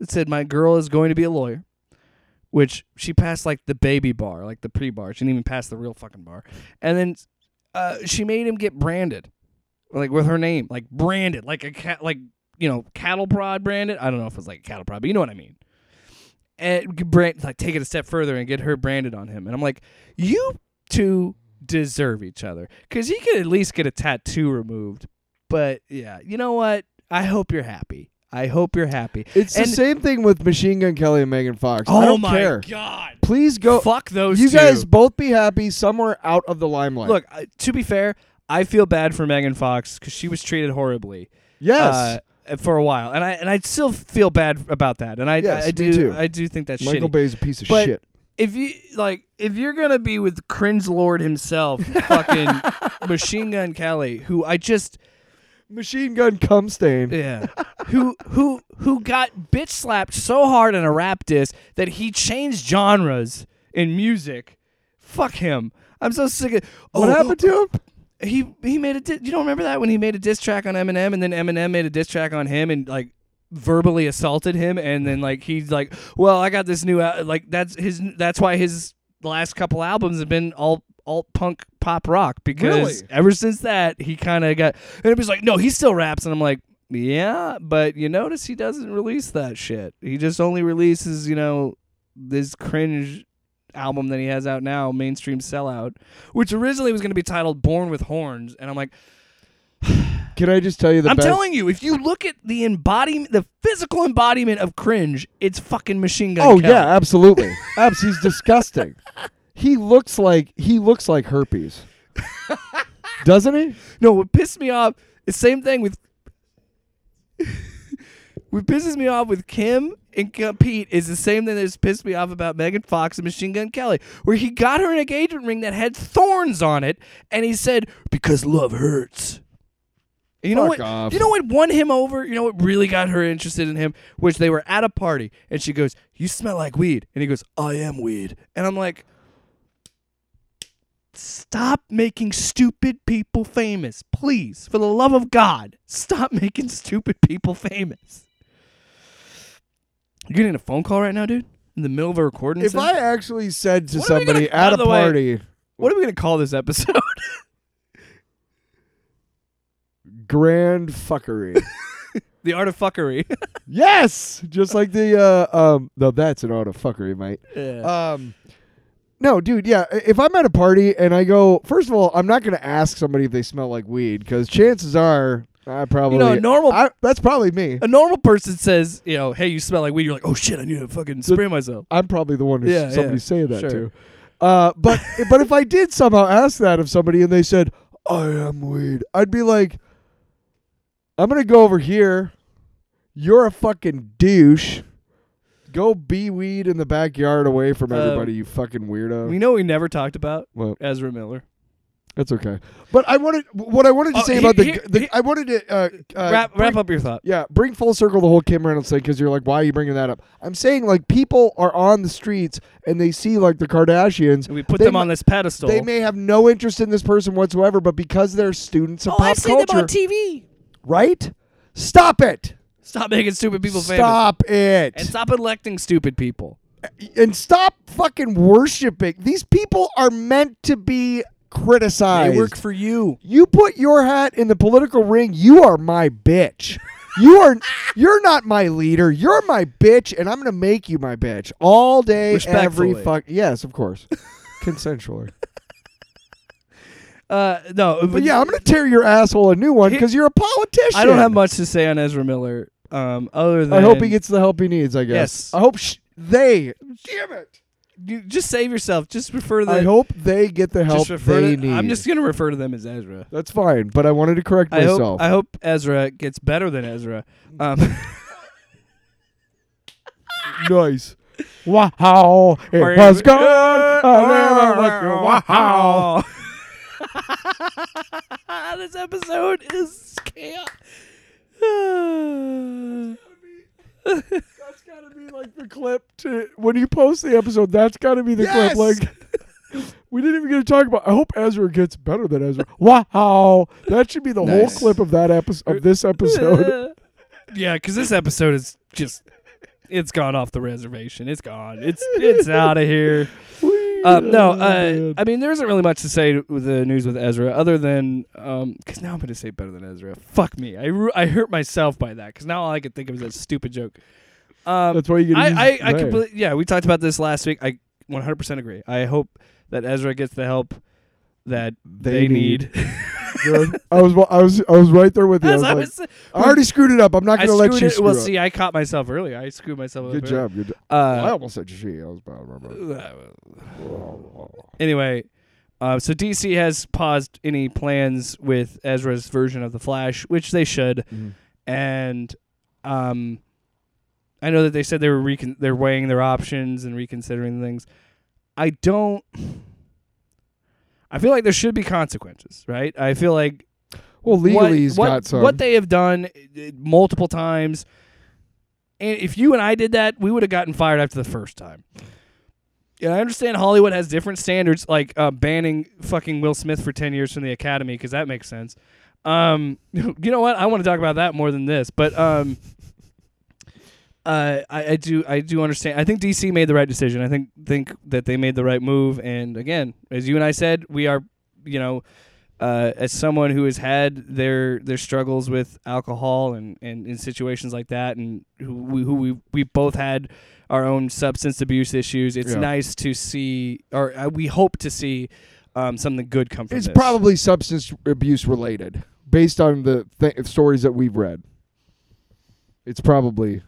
that said, "My girl is going to be a lawyer." Which she passed like the baby bar, like the pre-bar. She didn't even pass the real fucking bar. And then she made him get branded, like with her name, like branded, like a cat, like you know, cattle prod branded. I don't know if it was like a cattle prod, but you know what I mean. And like take it a step further and get her branded on him. And I'm like, you two deserve each other because he could at least get a tattoo removed. But yeah, you know what? I hope you're happy. It's the same thing with Machine Gun Kelly and Megan Fox. Oh, I don't care. Oh, my God. Please go. Fuck those two. You guys both be happy somewhere out of the limelight. Look, to be fair, I feel bad for Megan Fox because she was treated horribly. Yes. For a while. And I still feel bad about that. And I do too. I do think that's shitty. Michael Bay's a piece of shit. If you're gonna be with Cringe Lord himself, fucking Machine Gun Kelly, who I just... Machine Gun Cum Stain. Yeah. who got bitch slapped so hard in a rap diss that he changed genres in music. Fuck him. I'm so sick of what happened to him? He made a you don't remember that when he made a diss track on Eminem and then Eminem made a diss track on him and like verbally assaulted him and then like he's like, "Well, I got this new like that's why his last couple albums have been all alt-punk pop rock because ever since that he kind of got and it was like no he still raps and I'm like yeah but you notice he doesn't release that shit he just only releases you know this cringe album that he has out now Mainstream Sellout which originally was going to be titled Born with Horns and I'm like can I just tell you telling you if you look at the embodiment the physical embodiment of cringe it's fucking Machine Gun Kelly. Yeah absolutely Abs he's disgusting. He looks like herpes, doesn't he? No, what pissed me off is same thing with. What pisses me off with Kim and Pete is the same thing that's pissed me off about Megan Fox and Machine Gun Kelly, where he got her an engagement ring that had thorns on it, and he said because love hurts. You know what? Off. You know what won him over? You know what really got her interested in him? Which they were at a party, and she goes, "You smell like weed," and he goes, "I am weed," and I'm like. Stop making stupid people famous. Please, for the love of God, stop making stupid people famous. You're getting a phone call right now, dude? In the middle of a recording? If I actually said to somebody at a party... What are we going to call this episode? Grand Fuckery. The Art of Fuckery. Yes! Just like the... no, that's an Art of Fuckery, mate. Yeah. No, dude, yeah. If I'm at a party and I go... First of all, I'm not going to ask somebody if they smell like weed, because chances are... I probably, you know, a normal. That's probably me. A normal person says, you know, hey, you smell like weed. You're like, oh shit, I need to fucking spray myself. I'm probably the one who somebody's saying that to. But but if I did somehow ask that of somebody and they said, I am weed, I'd be like, I'm gonna go over here. You're a fucking douche. Go be weed in the backyard away from everybody, you fucking weirdo. We know we never talked about Ezra Miller. That's okay, but what I wanted to say about I wanted to wrap up your thought. Yeah, bring full circle the whole Kim Reynolds thing, because you're like, why are you bringing that up? I'm saying, like, people are on the streets and they see, like, the Kardashians. And we put them on this pedestal. They may have no interest in this person whatsoever, but because they're students of pop culture, I've seen them on TV. Right? Stop it! Stop making stupid people famous. Stop it! And stop electing stupid people. And stop fucking worshiping. These people are meant to be criticized. They work for you. You put your hat in the political ring. You are my bitch. You're not my leader. You're my bitch, and I'm gonna make you my bitch all day, every fuck. Yes, of course, consensually. No, but yeah, I'm gonna tear your asshole a new one because you're a politician. I don't have much to say on Ezra Miller. Other than I hope he gets the help he needs. I guess. Yes. I hope they. Damn it. You just save yourself. Just refer to them. I hope they get the help they need. I'm just going to refer to them as Ezra. That's fine, but I wanted to correct myself. I hope Ezra gets better than Ezra. Nice. Wow. It was good. Wow. This episode is chaos. That's gotta be like the clip to when you post the episode. That's gotta be the clip. Like, we didn't even get to talk about. I hope Ezra gets better than Ezra. Wow, that should be the whole clip of that episode of this episode. Yeah, because this episode is just it's gone off the reservation. It's gone. It's out of here. I mean, there isn't really much to say with the news with Ezra, other than because now I'm going to say better than Ezra. Fuck me, I hurt myself by that, because now all I can think of is that stupid joke. That's why you get. I completely. Yeah, we talked about this last week. I 100% agree. I hope that Ezra gets the help that they need. I was right there with you. I already screwed it up. I'm not going to let you screw it up. Well, see, I caught myself earlier. I screwed myself up. Good job. I almost said she. I was bad. Anyway, so DC has paused any plans with Ezra's version of The Flash, which they should. Mm-hmm. And I know that they said they're weighing their options and reconsidering things. I feel like there should be consequences, right? I feel like, well, legally he's got some. What they have done multiple times, and if you and I did that, we would have gotten fired after the first time. And I understand Hollywood has different standards, like banning fucking Will Smith for 10 years from the Academy, because that makes sense. You know what? I want to talk about that more than this, but I do understand. I think DC made the right decision. I think that they made the right move. And again, as you and I said, we are, you know, as someone who has had their struggles with alcohol and in situations like that, and who we both had our own substance abuse issues. It's nice to see, or we hope to see, something good come from this. It's probably substance abuse related, based on the stories that we've read. It's probably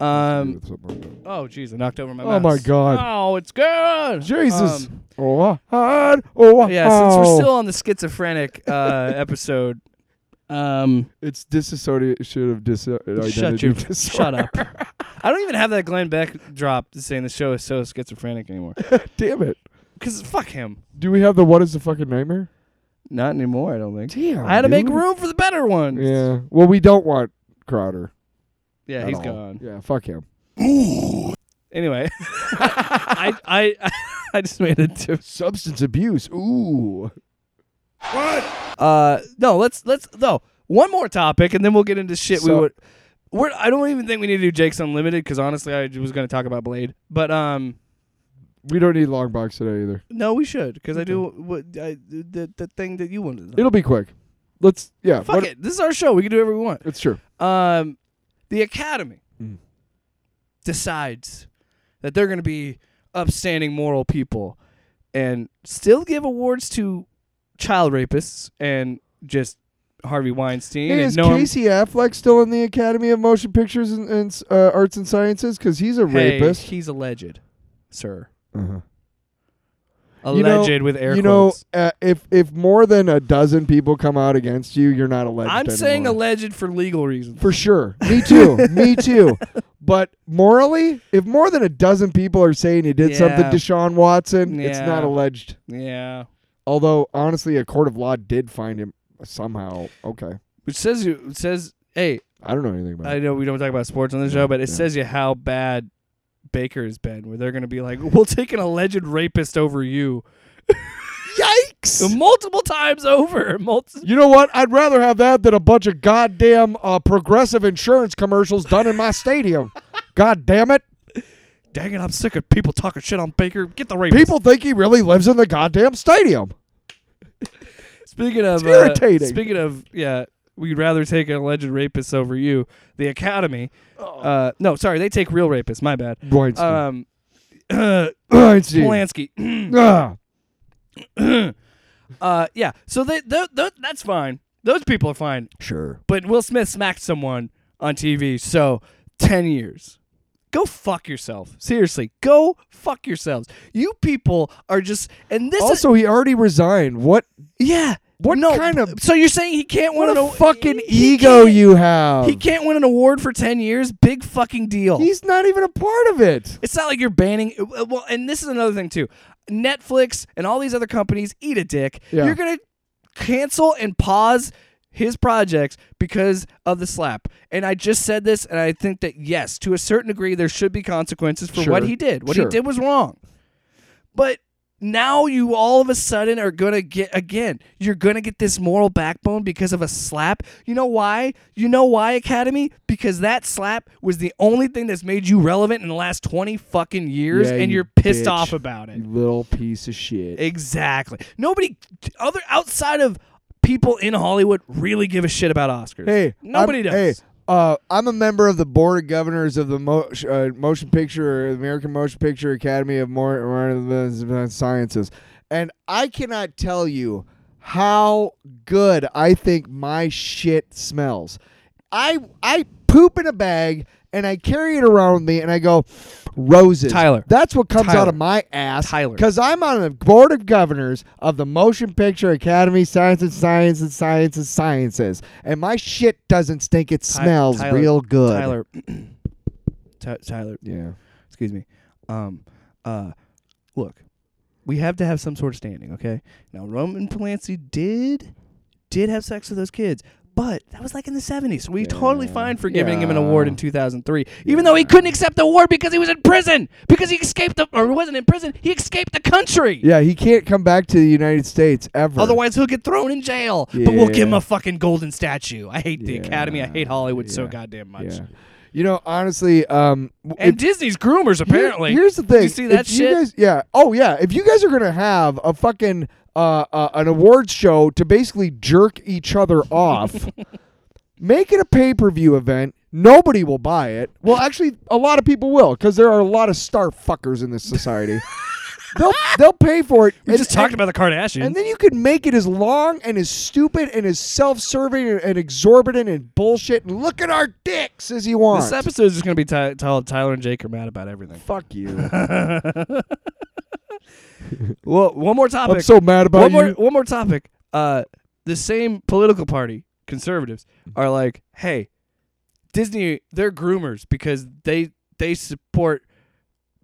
oh, jeez, I knocked over my mouse. Oh, my God. Oh, it's good. Jesus. Since we're still on the schizophrenic episode. It's dissociation of identity. Shut up. I don't even have that Glenn Beck drop saying the show is so schizophrenic anymore. Damn it. Because fuck him. Do we have the What Is the Fucking Nightmare? Not anymore, I don't think. Damn, I had to make room for the better ones. Yeah. Well, we don't want Crowder. Yeah, he's gone. Yeah, fuck him. Ooh. Anyway, I I just made it too. Substance abuse. Ooh. What? No. Let's though. One more topic, and then we'll get into shit. I don't even think we need to do Jake's Unlimited because honestly, I was going to talk about Blade, but we don't need long box today either. No, we should because okay. the thing that you wanted to know. It'll be quick. Let's yeah. Fuck it. This is our show. We can do whatever we want. It's true. The Academy decides that they're going to be upstanding moral people and still give awards to child rapists and just Harvey Weinstein. And is Casey Affleck still in the Academy of Motion Pictures and Arts and Sciences? Because he's a rapist. He's alleged, sir. Uh-huh. Alleged with air quotes. You know, if more than a dozen people come out against you, you're not alleged anymore. I'm saying alleged for legal reasons. For sure. Me too. Me too. But morally, if more than a dozen people are saying he did something to Deshaun Watson, it's not alleged. Yeah. Although, honestly, a court of law did find him somehow. Okay. It says, hey. I don't know anything about it. I know we don't talk about sports on the show, but it says you how bad Baker has been, where they're going to be like, we'll take an alleged rapist over you. Yikes! Multiple times over. You know what? I'd rather have that than a bunch of goddamn progressive insurance commercials done in my stadium. God damn it. Dang it, I'm sick of people talking shit on Baker. Get the rapist. People think he really lives in the goddamn stadium. It's irritating. We'd rather take an alleged rapist over you. The Academy. No, sorry. They take real rapists. My bad. Weinstein. Polanski. Yeah. So that's fine. Those people are fine. Sure. But Will Smith smacked someone on TV. So 10 years. Go fuck yourself. Seriously, go fuck yourselves. You people are just... and this. Also, he already resigned. What? Yeah. What kind of... So you're saying he can't win an... What a fucking ego you have. He can't win an award for 10 years? Big fucking deal. He's not even a part of it. It's not like you're banning... Well, and this is another thing, too. Netflix and all these other companies, eat a dick. Yeah. You're going to cancel and pause his projects because of the slap. And I just said this, and I think that, yes, to a certain degree, there should be consequences for what he did. What he did was wrong. But... now you all of a sudden are going to get, again, you're going to get this moral backbone because of a slap. You know why? You know why, Academy? Because that slap was the only thing that's made you relevant in the last 20 fucking years, and you're pissed off about it. You little piece of shit. Exactly. Nobody, outside of people in Hollywood, really give a shit about Oscars. Hey. Nobody does. Hey. I'm a member of the board of governors of the American Motion Picture Academy of Sciences, and I cannot tell you how good I think my shit smells. I poop in a bag and I carry it around with me and I go, roses. Tyler. That's what comes out of my ass. Tyler. Because I'm on the board of governors of the Motion Picture Academy, Sciences. And my shit doesn't stink. It smells real good. Tyler. Tyler. Yeah. Excuse me. Look, we have to have some sort of standing, okay? Now, Roman Polanski did have sex with those kids. But that was like in the 70s. So we totally fine for giving him an award in 2003. Even though he couldn't accept the award because he was in prison. Because he escaped or wasn't in prison. He escaped the country. Yeah, he can't come back to the United States ever. Otherwise, he'll get thrown in jail. Yeah. But we'll give him a fucking golden statue. I hate the Academy. I hate Hollywood so goddamn much. Yeah. You know, honestly... and Disney's groomers, apparently. Here's the thing. You see that shit? If you guys are going to have a fucking... an awards show to basically jerk each other off. Make it a pay-per-view event. Nobody will buy it. Well, actually, a lot of people will because there are a lot of star fuckers in this society. They'll pay for it. We just talked about the Kardashians. And then you could make it as long and as stupid and as self-serving and exorbitant and bullshit and look at our dicks as you want. This episode is just going to be titled Tyler and Jake are mad about everything. Fuck you. Well, one more topic. I'm so mad about you. One more topic. The same political party, conservatives, are like, hey, Disney, they're groomers because they support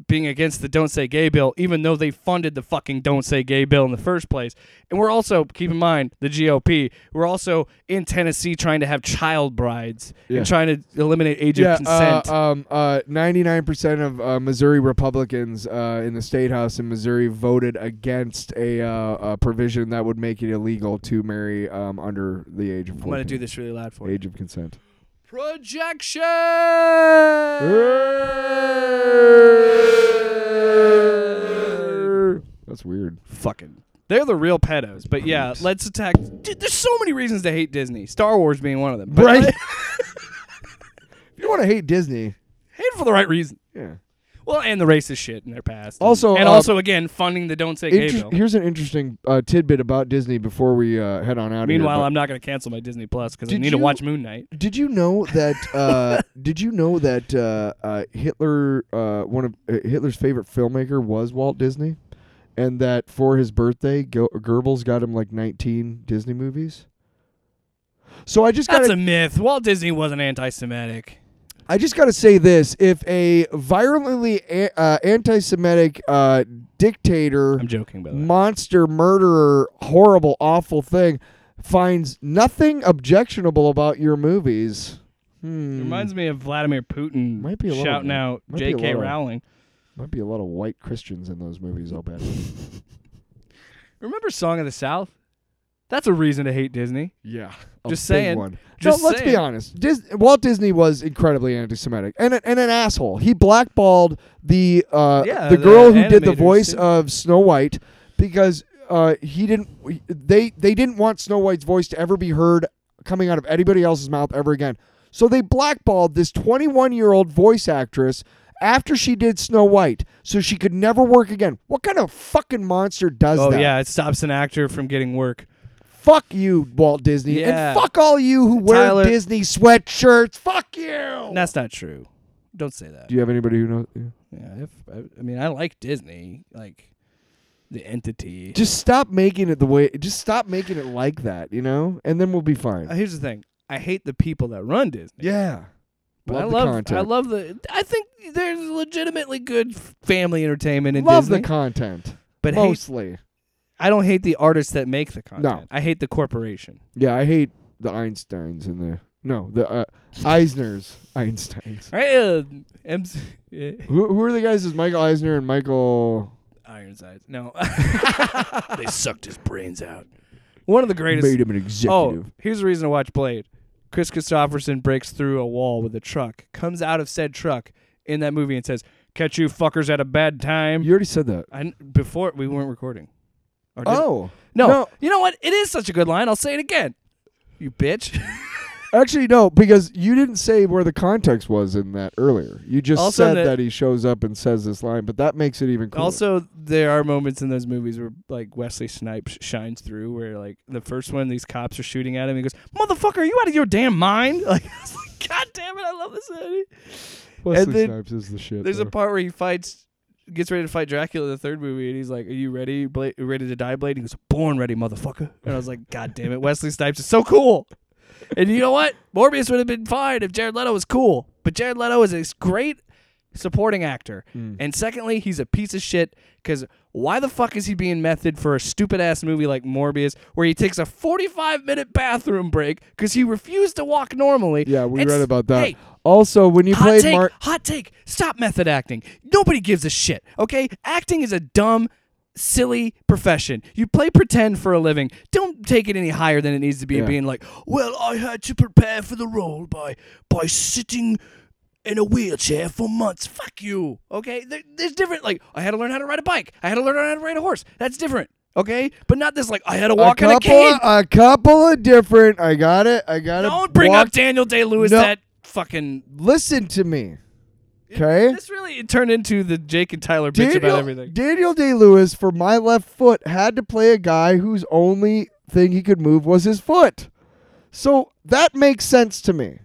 being against the Don't Say Gay bill, even though they funded the fucking Don't Say Gay bill in the first place. And we're also, keep in mind, the GOP, we're also in Tennessee trying to have child brides and trying to eliminate age of consent. 99% of Missouri Republicans in the state house in Missouri voted against a provision that would make it illegal to marry under the age of 14. I'm going to do this really loud for you. Age of consent. Projection! That's weird. Fucking. They're the real pedos. But yeah, let's attack. Dude, there's so many reasons to hate Disney. Star Wars being one of them. But right? If you want to hate Disney, hate it for the right reason. Yeah. Well, and the racist shit in their past. Also, and also, again, funding the Don't Say Gay bill. Here's an interesting tidbit about Disney before we head on out. Meanwhile, I'm not going to cancel my Disney Plus because I need to watch Moon Knight. Did you know that? Did you know that Hitler, one of Hitler's favorite filmmaker, was Walt Disney, and that for his birthday, Goebbels got him like 19 Disney movies. So I just got a myth. Walt Disney wasn't anti-Semitic. I just got to say this. If a virulently anti-Semitic dictator, I'm joking, by the way, monster, murderer, horrible, awful thing, finds nothing objectionable about your movies. It reminds me of Vladimir Putin shouting out J.K. Rowling. Might be a lot of white Christians in those movies, I'll bet. Remember Song of the South? That's a reason to hate Disney. Yeah. Just saying. One. Just no, let's saying. Be honest. Walt Disney was incredibly anti-Semitic and an asshole. He blackballed the girl who did the voice of Snow White because they didn't want Snow White's voice to ever be heard coming out of anybody else's mouth ever again. So they blackballed this 21-year-old voice actress after she did Snow White, so she could never work again. What kind of fucking monster does that? Oh yeah, it stops an actor from getting work. Fuck you, Walt Disney, and fuck all you who wear Disney sweatshirts. Fuck you. That's not true. Don't say that. Do you have anybody who knows? Yeah, I mean, I like Disney, like the entity. Just stop making it Just stop making it like that, you know, and then we'll be fine. Here's the thing: I hate the people that run Disney. Yeah, but I love the content. I think there's legitimately good family entertainment in Disney. Love the content, but mostly. I don't hate the artists that make the content. No. I hate the corporation. Yeah, I hate the Einsteins and the Eisners. Einsteins. Right? Who are the guys? Is Michael Eisner and Michael Ironsides? No. They sucked his brains out. One of the greatest. Made him an executive. Oh, here's a reason to watch Blade. Chris Christopherson breaks through a wall with a truck, comes out of said truck in that movie and says, "Catch you fuckers at a bad time." You already said that. Before we weren't recording. No. You know what? It is such a good line. I'll say it again. You bitch. Actually, no, because you didn't say where the context was in that earlier. You just also said that he shows up and says this line, but that makes it even cooler. Also, there are moments in those movies where like Wesley Snipes shines through, where like the first one, these cops are shooting at him. He goes, "Motherfucker, are you out of your damn mind?" Like, I was like, God damn it, I love this movie. Wesley Snipes is the shit. There's a part where he gets ready to fight Dracula in the third movie, and he's like, "Are you ready, Blade? Ready to die, Blade?" And he goes, "Born ready, motherfucker." And I was like, God damn it, Wesley Snipes is so cool. And you know what? Morbius would have been fine if Jared Leto was cool. But Jared Leto is a great supporting actor. And secondly, he's a piece of shit, because why the fuck is he being method for a stupid-ass movie like Morbius, where he takes a 45-minute bathroom break because he refused to walk normally? Yeah, we read about that. Hey, also, when you played Hot take. Stop method acting. Nobody gives a shit, okay? Acting is a dumb, silly profession. You play pretend for a living. Don't take it any higher than it needs to be, being like, "Well, I had to prepare for the role by sitting in a wheelchair for months." Fuck you, okay? There's different, like, I had to learn how to ride a bike. I had to learn how to ride a horse. That's different, okay? But not this, like, I had to walk in a cave. A couple of different, I got it. Don't bring up Daniel Day-Lewis, that fucking... Listen to me, okay? This really turned into the Jake and Tyler bitch about everything. Daniel Day-Lewis, for My Left Foot, had to play a guy whose only thing he could move was his foot. So that makes sense to me,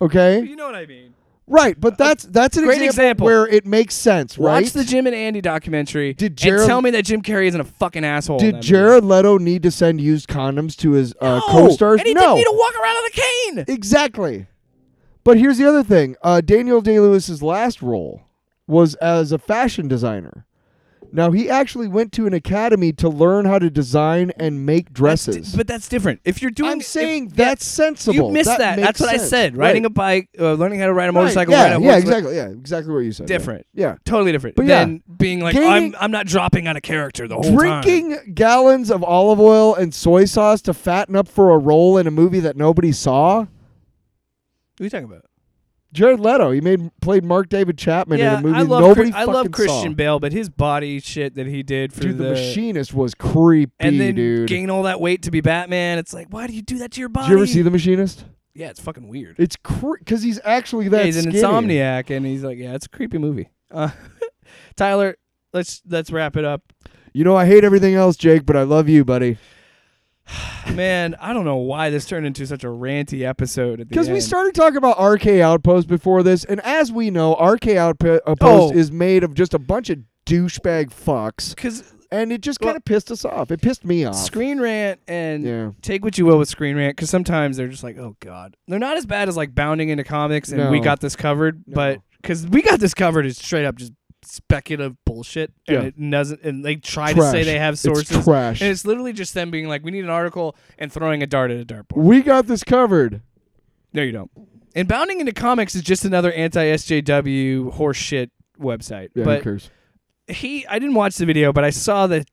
okay? You know what I mean. Right, but that's an example where it makes sense, right? Watch the Jim and Andy documentary and tell me that Jim Carrey isn't a fucking asshole. Did Jared Leto need to send used condoms to his co-stars? And he didn't need to walk around on a cane! Exactly. But here's the other thing. Daniel Day-Lewis's last role was as a fashion designer. Now, he actually went to an academy to learn how to design and make dresses. But that's different. If you're doing... I'm saying that's sensible. You missed that. That's what I said. Riding a bike, learning how to ride a motorcycle. Yeah, exactly. Yeah, exactly what you said. Different. Yeah. Totally different. But than being like, I'm not dropping out of character the whole time. Drinking gallons of olive oil and soy sauce to fatten up for a role in a movie that nobody saw. Who are you talking about? Jared Leto, he played Mark David Chapman in a movie nobody fucking saw. I love Christian Bale, but his body shit that he did for The Machinist was creepy, and then gain all that weight to be Batman. It's like, why do you do that to your body? Did you ever see The Machinist? Yeah, it's fucking weird. It's because he's actually that he's skinny. An insomniac, and he's like, it's a creepy movie. Tyler, let's wrap it up. You know, I hate everything else, Jake, but I love you, buddy. Man, I don't know why this turned into such a ranty episode at the end. Because we started talking about RK Outpost before this, and as we know, RK Outpost is made of just a bunch of douchebag fucks, and it just kind of pissed us off. It pissed me off. Screen Rant, and take what you will with Screen Rant, because sometimes they're just like, oh, God. They're not as bad as like Bounding into Comics, and We Got This Covered, but because We Got This Covered is straight up just speculative bullshit, and it doesn't, and they try to say they have sources. It's trash. And it's literally just them being like, we need an article and throwing a dart at a dartboard. We got this covered. No, you don't. And Bounding into Comics is just another anti-SJW horseshit website. Yeah, but who cares? I didn't watch the video, but I saw that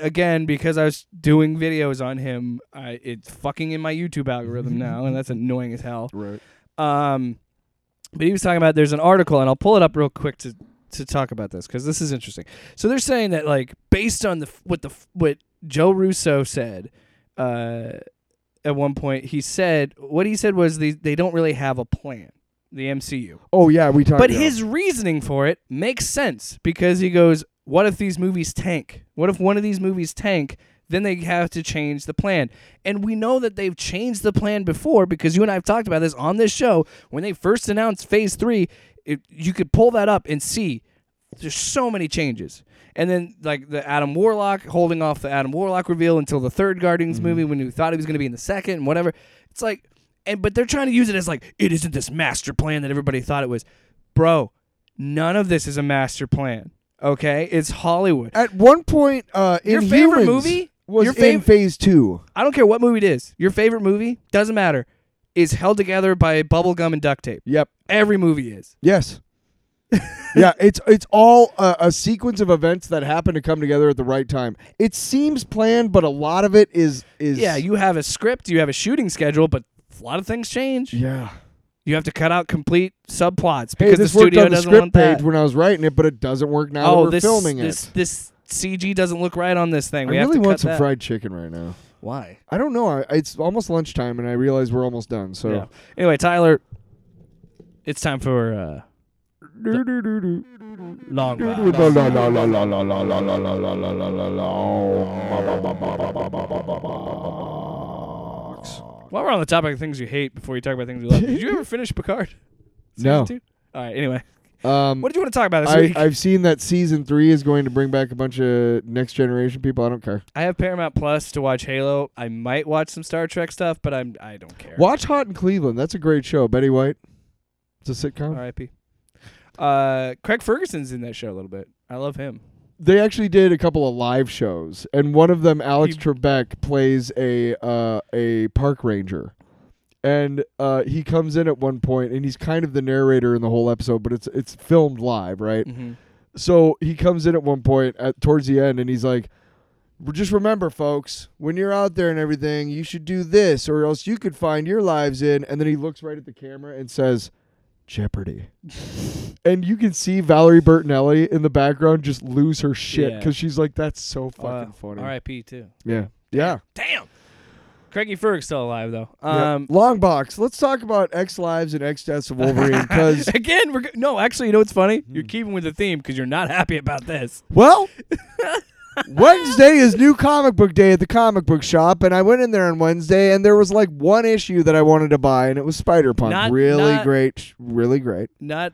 again because I was doing videos on him. It's fucking in my YouTube algorithm now, and that's annoying as hell. Right. But he was talking about there's an article, and I'll pull it up real quick to talk about this because this is interesting. So they're saying that like based on what Joe Russo said at one point, he said was they don't really have a plan, the MCU. Oh yeah, we talked. But his reasoning for it makes sense because he goes, "What if these movies tank? What if one of these movies tank? Then they have to change the plan." And we know that they've changed the plan before because you and I have talked about this on this show when they first announced Phase 3. You could pull that up and see there's so many changes. And then like the Adam Warlock, holding off the Adam Warlock reveal until the third Guardians movie when you thought he was going to be in the second and whatever. It's like, but they're trying to use it as like, it isn't this master plan that everybody thought it was. Bro, none of this is a master plan, okay? It's Hollywood. At one point in Inhumans, your favorite movie was in Phase 2. I don't care what movie it is. Your favorite movie, doesn't matter, is held together by bubblegum and duct tape. Yep. Every movie is. Yes. It's all a sequence of events that happen to come together at the right time. It seems planned, but a lot of it is... Yeah, you have a script, you have a shooting schedule, but a lot of things change. Yeah. You have to cut out complete subplots because the studio doesn't want that. This worked on the script page when I was writing it, but it doesn't work now that we're filming it. This CG doesn't look right on this thing. I really want some fried chicken right now. Why? I don't know. It's almost lunchtime, and I realize we're almost done. So anyway, Tyler, it's time for long box. While we're on the topic of things you hate, before you talk about things you love, did you ever finish Picard? No. 2? All right. Anyway. What did you want to talk about this week? I've seen that season 3 is going to bring back a bunch of next generation people. I don't care. I have Paramount Plus to watch Halo. I might watch some Star Trek stuff, but I don't care. Watch Hot in Cleveland. That's a great show. Betty White. It's a sitcom. R.I.P. Craig Ferguson's in that show a little bit. I love him. They actually did a couple of live shows, and one of them, Alex Trebek, plays a park ranger. And he comes in at one point, and he's kind of the narrator in the whole episode, but it's filmed live, right? Mm-hmm. So he comes in at one point towards the end, and he's like, just remember, folks, when you're out there and everything, you should do this, or else you could find your lives in. And then he looks right at the camera and says, Jeopardy. And you can see Valerie Bertinelli in the background just lose her shit, because she's like, that's so fucking funny. R.I.P. too. Yeah. Yeah. Damn. Craigie Ferg's still alive, though. Long box. Let's talk about X Lives and X Deaths of Wolverine. Because again, actually, you know what's funny? You're keeping with the theme because you're not happy about this. Well, Wednesday is new comic book day at the comic book shop, and I went in there on Wednesday, and there was like one issue that I wanted to buy, and it was Spider Punk. Really great. Not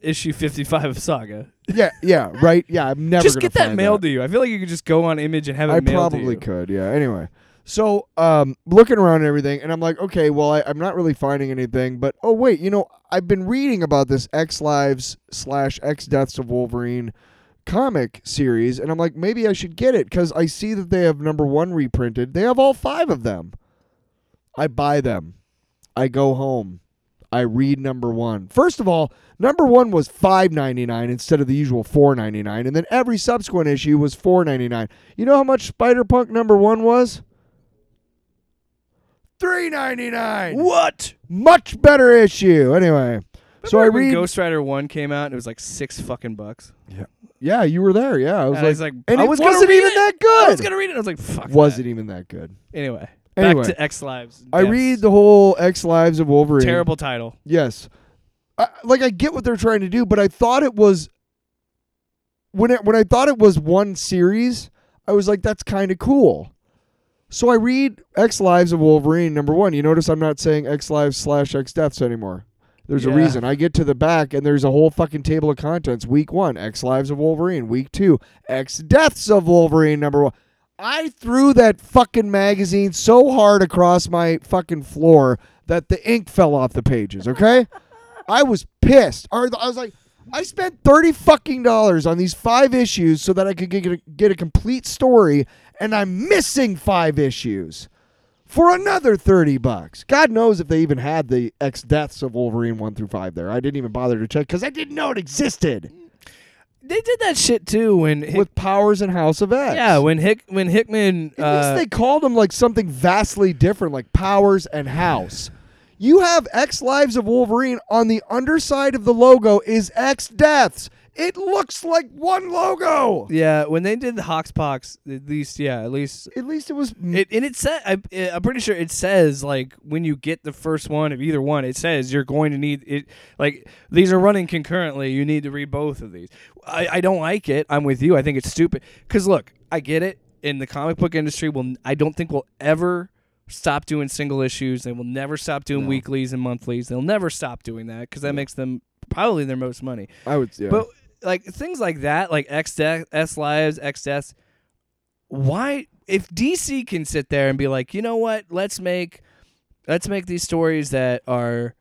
issue 55 of Saga. Yeah, right. Yeah, I'm never going to find that. Just get that mailed to you. I feel like you could just go on Image and have it mailed to you. I probably could, yeah. Anyway. So looking around and everything, and I'm like, okay, well, I'm not really finding anything, but oh wait, you know, I've been reading about this X-Lives/X-Deaths of Wolverine comic series, and I'm like, maybe I should get it because I see that they have #1 reprinted. They have all 5 of them. I buy them. I go home. I read #1. First of all, #1 was $5.99 instead of the usual $4.99, and then every subsequent issue was $4.99. You know how much Spider Punk #1 was? $3.99. What? Much better issue. Anyway, so I read. Ghost Rider 1 came out and it was like $6 bucking. Yeah. Yeah, you were there. Yeah, I was like, and it wasn't even that good. I was gonna read it. I was like, fuck. Wasn't even that good. Anyway. Back to X-Lives. I read the whole X-Lives of Wolverine. Terrible title. Yes. I get what they're trying to do, but I thought it was... When I thought it was one series, I was like, that's kind of cool. So I read X-Lives of Wolverine #1. You notice I'm not saying X-Lives/X-Deaths anymore. There's a reason. I get to the back, and there's a whole fucking table of contents. Week 1, X-Lives of Wolverine. Week 2, X-Deaths of Wolverine #1. I threw that fucking magazine so hard across my fucking floor that the ink fell off the pages, okay? I was pissed. I was like, I spent $30 on these 5 issues so that I could get a complete story, and I'm missing 5 issues for another $30. God knows if they even had the X-Deaths of Wolverine 1-5 there. I didn't even bother to check because I didn't know it existed. They did that shit too with Powers and House of X. Yeah, when Hickman, at least they called them like something vastly different, like Powers and House. You have X-Lives of Wolverine. On the underside of the logo is X-Deaths. It looks like one logo. Yeah, when they did the Hoxpox, at least it was. I'm pretty sure it says like when you get the first one of either one, it says you're going to need it. Like these are running concurrently. You need to read both of these. I don't like it. I'm with you. I think it's stupid. Because look, I get it. In the comic book industry, I don't think we'll ever stop doing single issues. They will never stop doing weeklies and monthlies. They'll never stop doing that because that makes them probably their most money. I would. Yeah. But like things like that, like X-Lives, X-Deaths, why, if DC can sit there and be like, you know what, let's make these stories that are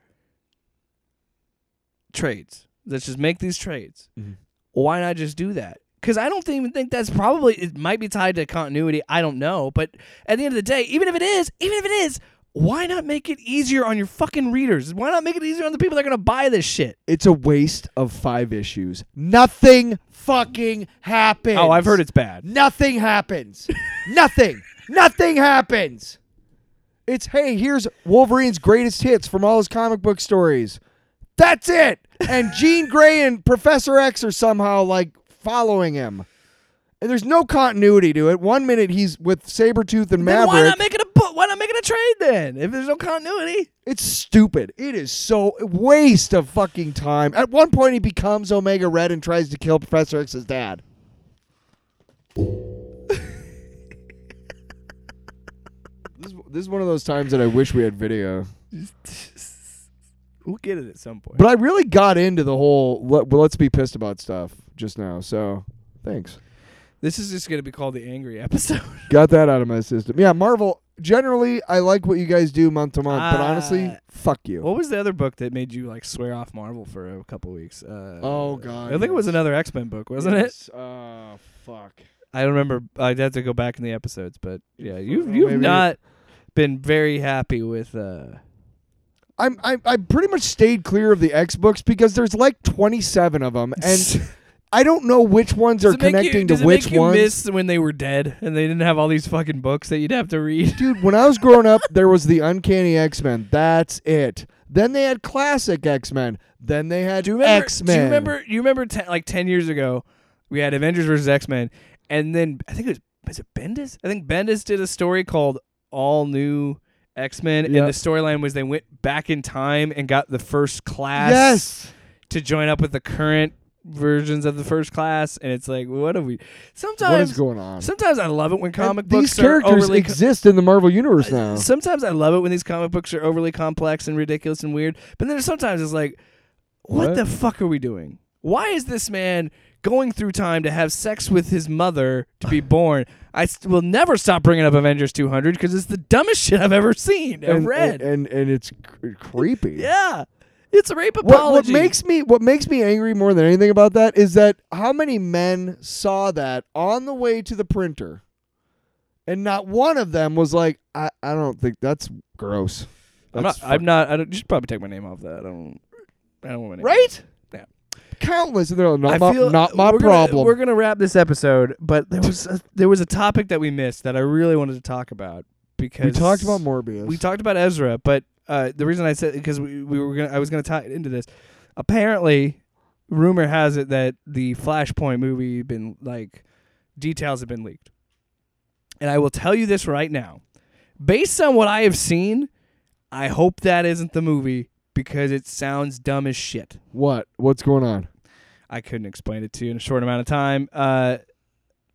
trades. Let's just make these trades. Mm-hmm. Why not just do that? Because I don't even think that's probably, it might be tied to continuity, I don't know, but at the end of the day, even if it is, why not make it easier on your fucking readers? Why not make it easier on the people that are going to buy this shit? It's a waste of 5 issues. Nothing fucking happens. Oh, I've heard it's bad. Nothing happens. Nothing. Nothing happens. It's, hey, here's Wolverine's greatest hits from all his comic book stories. That's it. And Jean Grey and Professor X are somehow, like, following him. And there's no continuity to it. 1 minute he's with Sabretooth and Maverick. Why not make it a book? Why not make it a trade then? If there's no continuity, it's stupid. It is so waste of fucking time. At one point, he becomes Omega Red and tries to kill Professor X's dad. This is one of those times that I wish we had video. We'll get it at some point. But I really got into the whole let's be pissed about stuff just now. So thanks. This is just going to be called the angry episode. Got that out of my system. Yeah, Marvel, generally, I like what you guys do month to month, but honestly, fuck you. What was the other book that made you like swear off Marvel for a couple weeks? Oh, God. I think it was another X-Men book, wasn't it? Oh, fuck. I don't remember. I'd have to go back in the episodes, but yeah, you've not been very happy with... I pretty much stayed clear of the X books because there's like 27 of them, and... I don't know which ones are connecting to which ones. Does it make you miss when they were dead and they didn't have all these fucking books that you'd have to read? Dude, when I was growing up, there was the Uncanny X-Men. That's it. Then they had Classic X-Men. Then they had X-Men. Do you remember like 10 years ago, we had Avengers vs. X-Men, and then I think it was it Bendis? I think Bendis did a story called All New X-Men, and the storyline was they went back in time and got the first class to join up with the current versions of the first class, and it's like, what are we? What is going on? Sometimes I love it when comic books these characters exist in the Marvel universe now. Sometimes I love it when these comic books are overly complex and ridiculous and weird. But then sometimes it's like, what the fuck are we doing? why is this man going through time to have sex with his mother to be born? I will never stop bringing up Avengers 200 because it's the dumbest shit I've ever seen and read. And it's creepy. Yeah. It's a rape apology. What makes me angry more than anything about that is that how many men saw that on the way to the printer and not one of them was like, I don't think that's gross. I don't, you should probably take my name off that. I don't want my name. Right? Yeah. Countless. They're like, not my problem. We're going to wrap this episode, but there was a topic that we missed that I really wanted to talk about because we talked about Morbius. We talked about Ezra, but the reason I said because I was gonna tie it into this. Apparently, rumor has it that the Flashpoint movie details have been leaked, and I will tell you this right now, based on what I have seen, I hope that isn't the movie because it sounds dumb as shit. What's going on? I couldn't explain it to you in a short amount of time.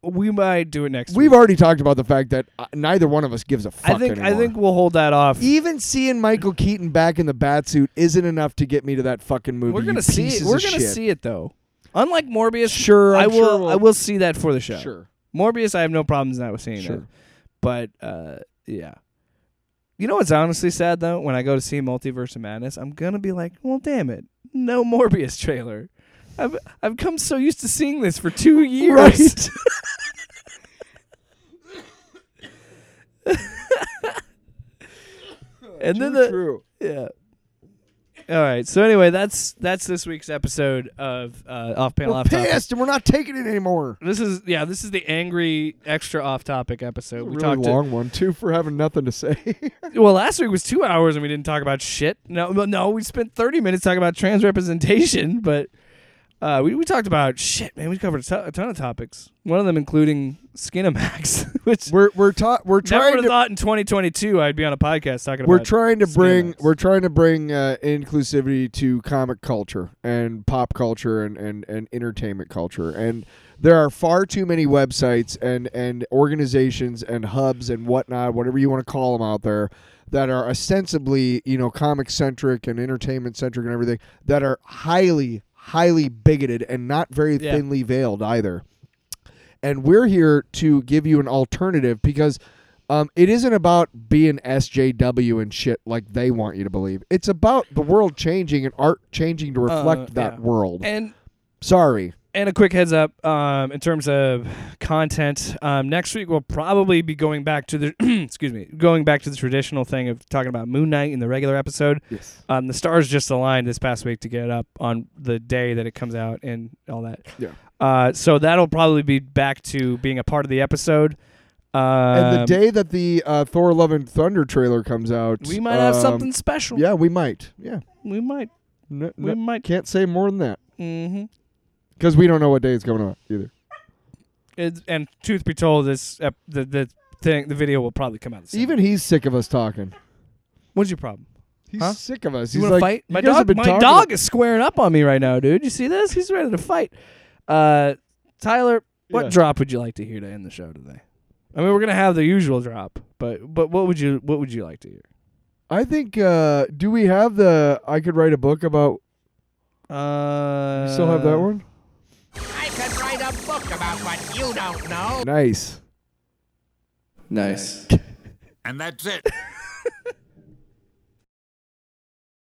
We might do it next week. We've already talked about the fact that neither one of us gives a fuck anymore. I think we'll hold that off. Even seeing Michael Keaton back in the bat suit isn't enough to get me to that fucking movie. We're going to see it. We're going to see it though. Unlike Morbius, sure, I will see that for the show. Sure. Morbius, I have no problems not with seeing it. But yeah. You know what's honestly sad though? When I go to see Multiverse of Madness, I'm going to be like, "Well, damn it. No Morbius trailer." I've come so used to seeing this for 2 years. Right. And then yeah. All right. So anyway, that's this week's episode of Off Panel. We're pissed, and we're not taking it anymore. This is the angry extra off topic episode. It's a really long one too for having nothing to say. Well, last week was 2 hours and we didn't talk about shit. No, we spent 30 minutes talking about trans representation, but we talked about shit, man. We covered a ton of topics. One of them including Skinemax, which we're trying to thought in 2022 I'd be on a podcast talking about. We're trying to bring inclusivity to comic culture and pop culture and entertainment culture. And there are far too many websites and organizations and hubs and whatnot, whatever you want to call them out there, that are ostensibly, comic centric and entertainment centric and everything that are highly bigoted and not very thinly veiled either. And we're here to give you an alternative because it isn't about being SJW and shit like they want you to believe. It's about the world changing and art changing to reflect that world. And a quick heads up in terms of content. Next week we'll probably be going back to the traditional thing of talking about Moon Knight in the regular episode. Yes. The stars just aligned this past week to get it up on the day that it comes out and all that. Yeah. So that'll probably be back to being a part of the episode. And the day that the Thor Love and Thunder trailer comes out, we might have something special. Yeah, we might. Yeah, we might. We might. Can't say more than that. Mm-hmm. Because we don't know what day it's going on either. And truth be told, this the video will probably come out. Even he's sick of us talking. What's your problem? He's sick of us. You want to fight? My dog is squaring up on me right now, dude. You see this? He's ready to fight. Tyler, what drop would you like to hear to end the show today? I mean, we're gonna have the usual drop, but what would you like to hear? I think do we have the I could write a book about? You still have that one? I could write a book about what you don't know. Nice. And that's it.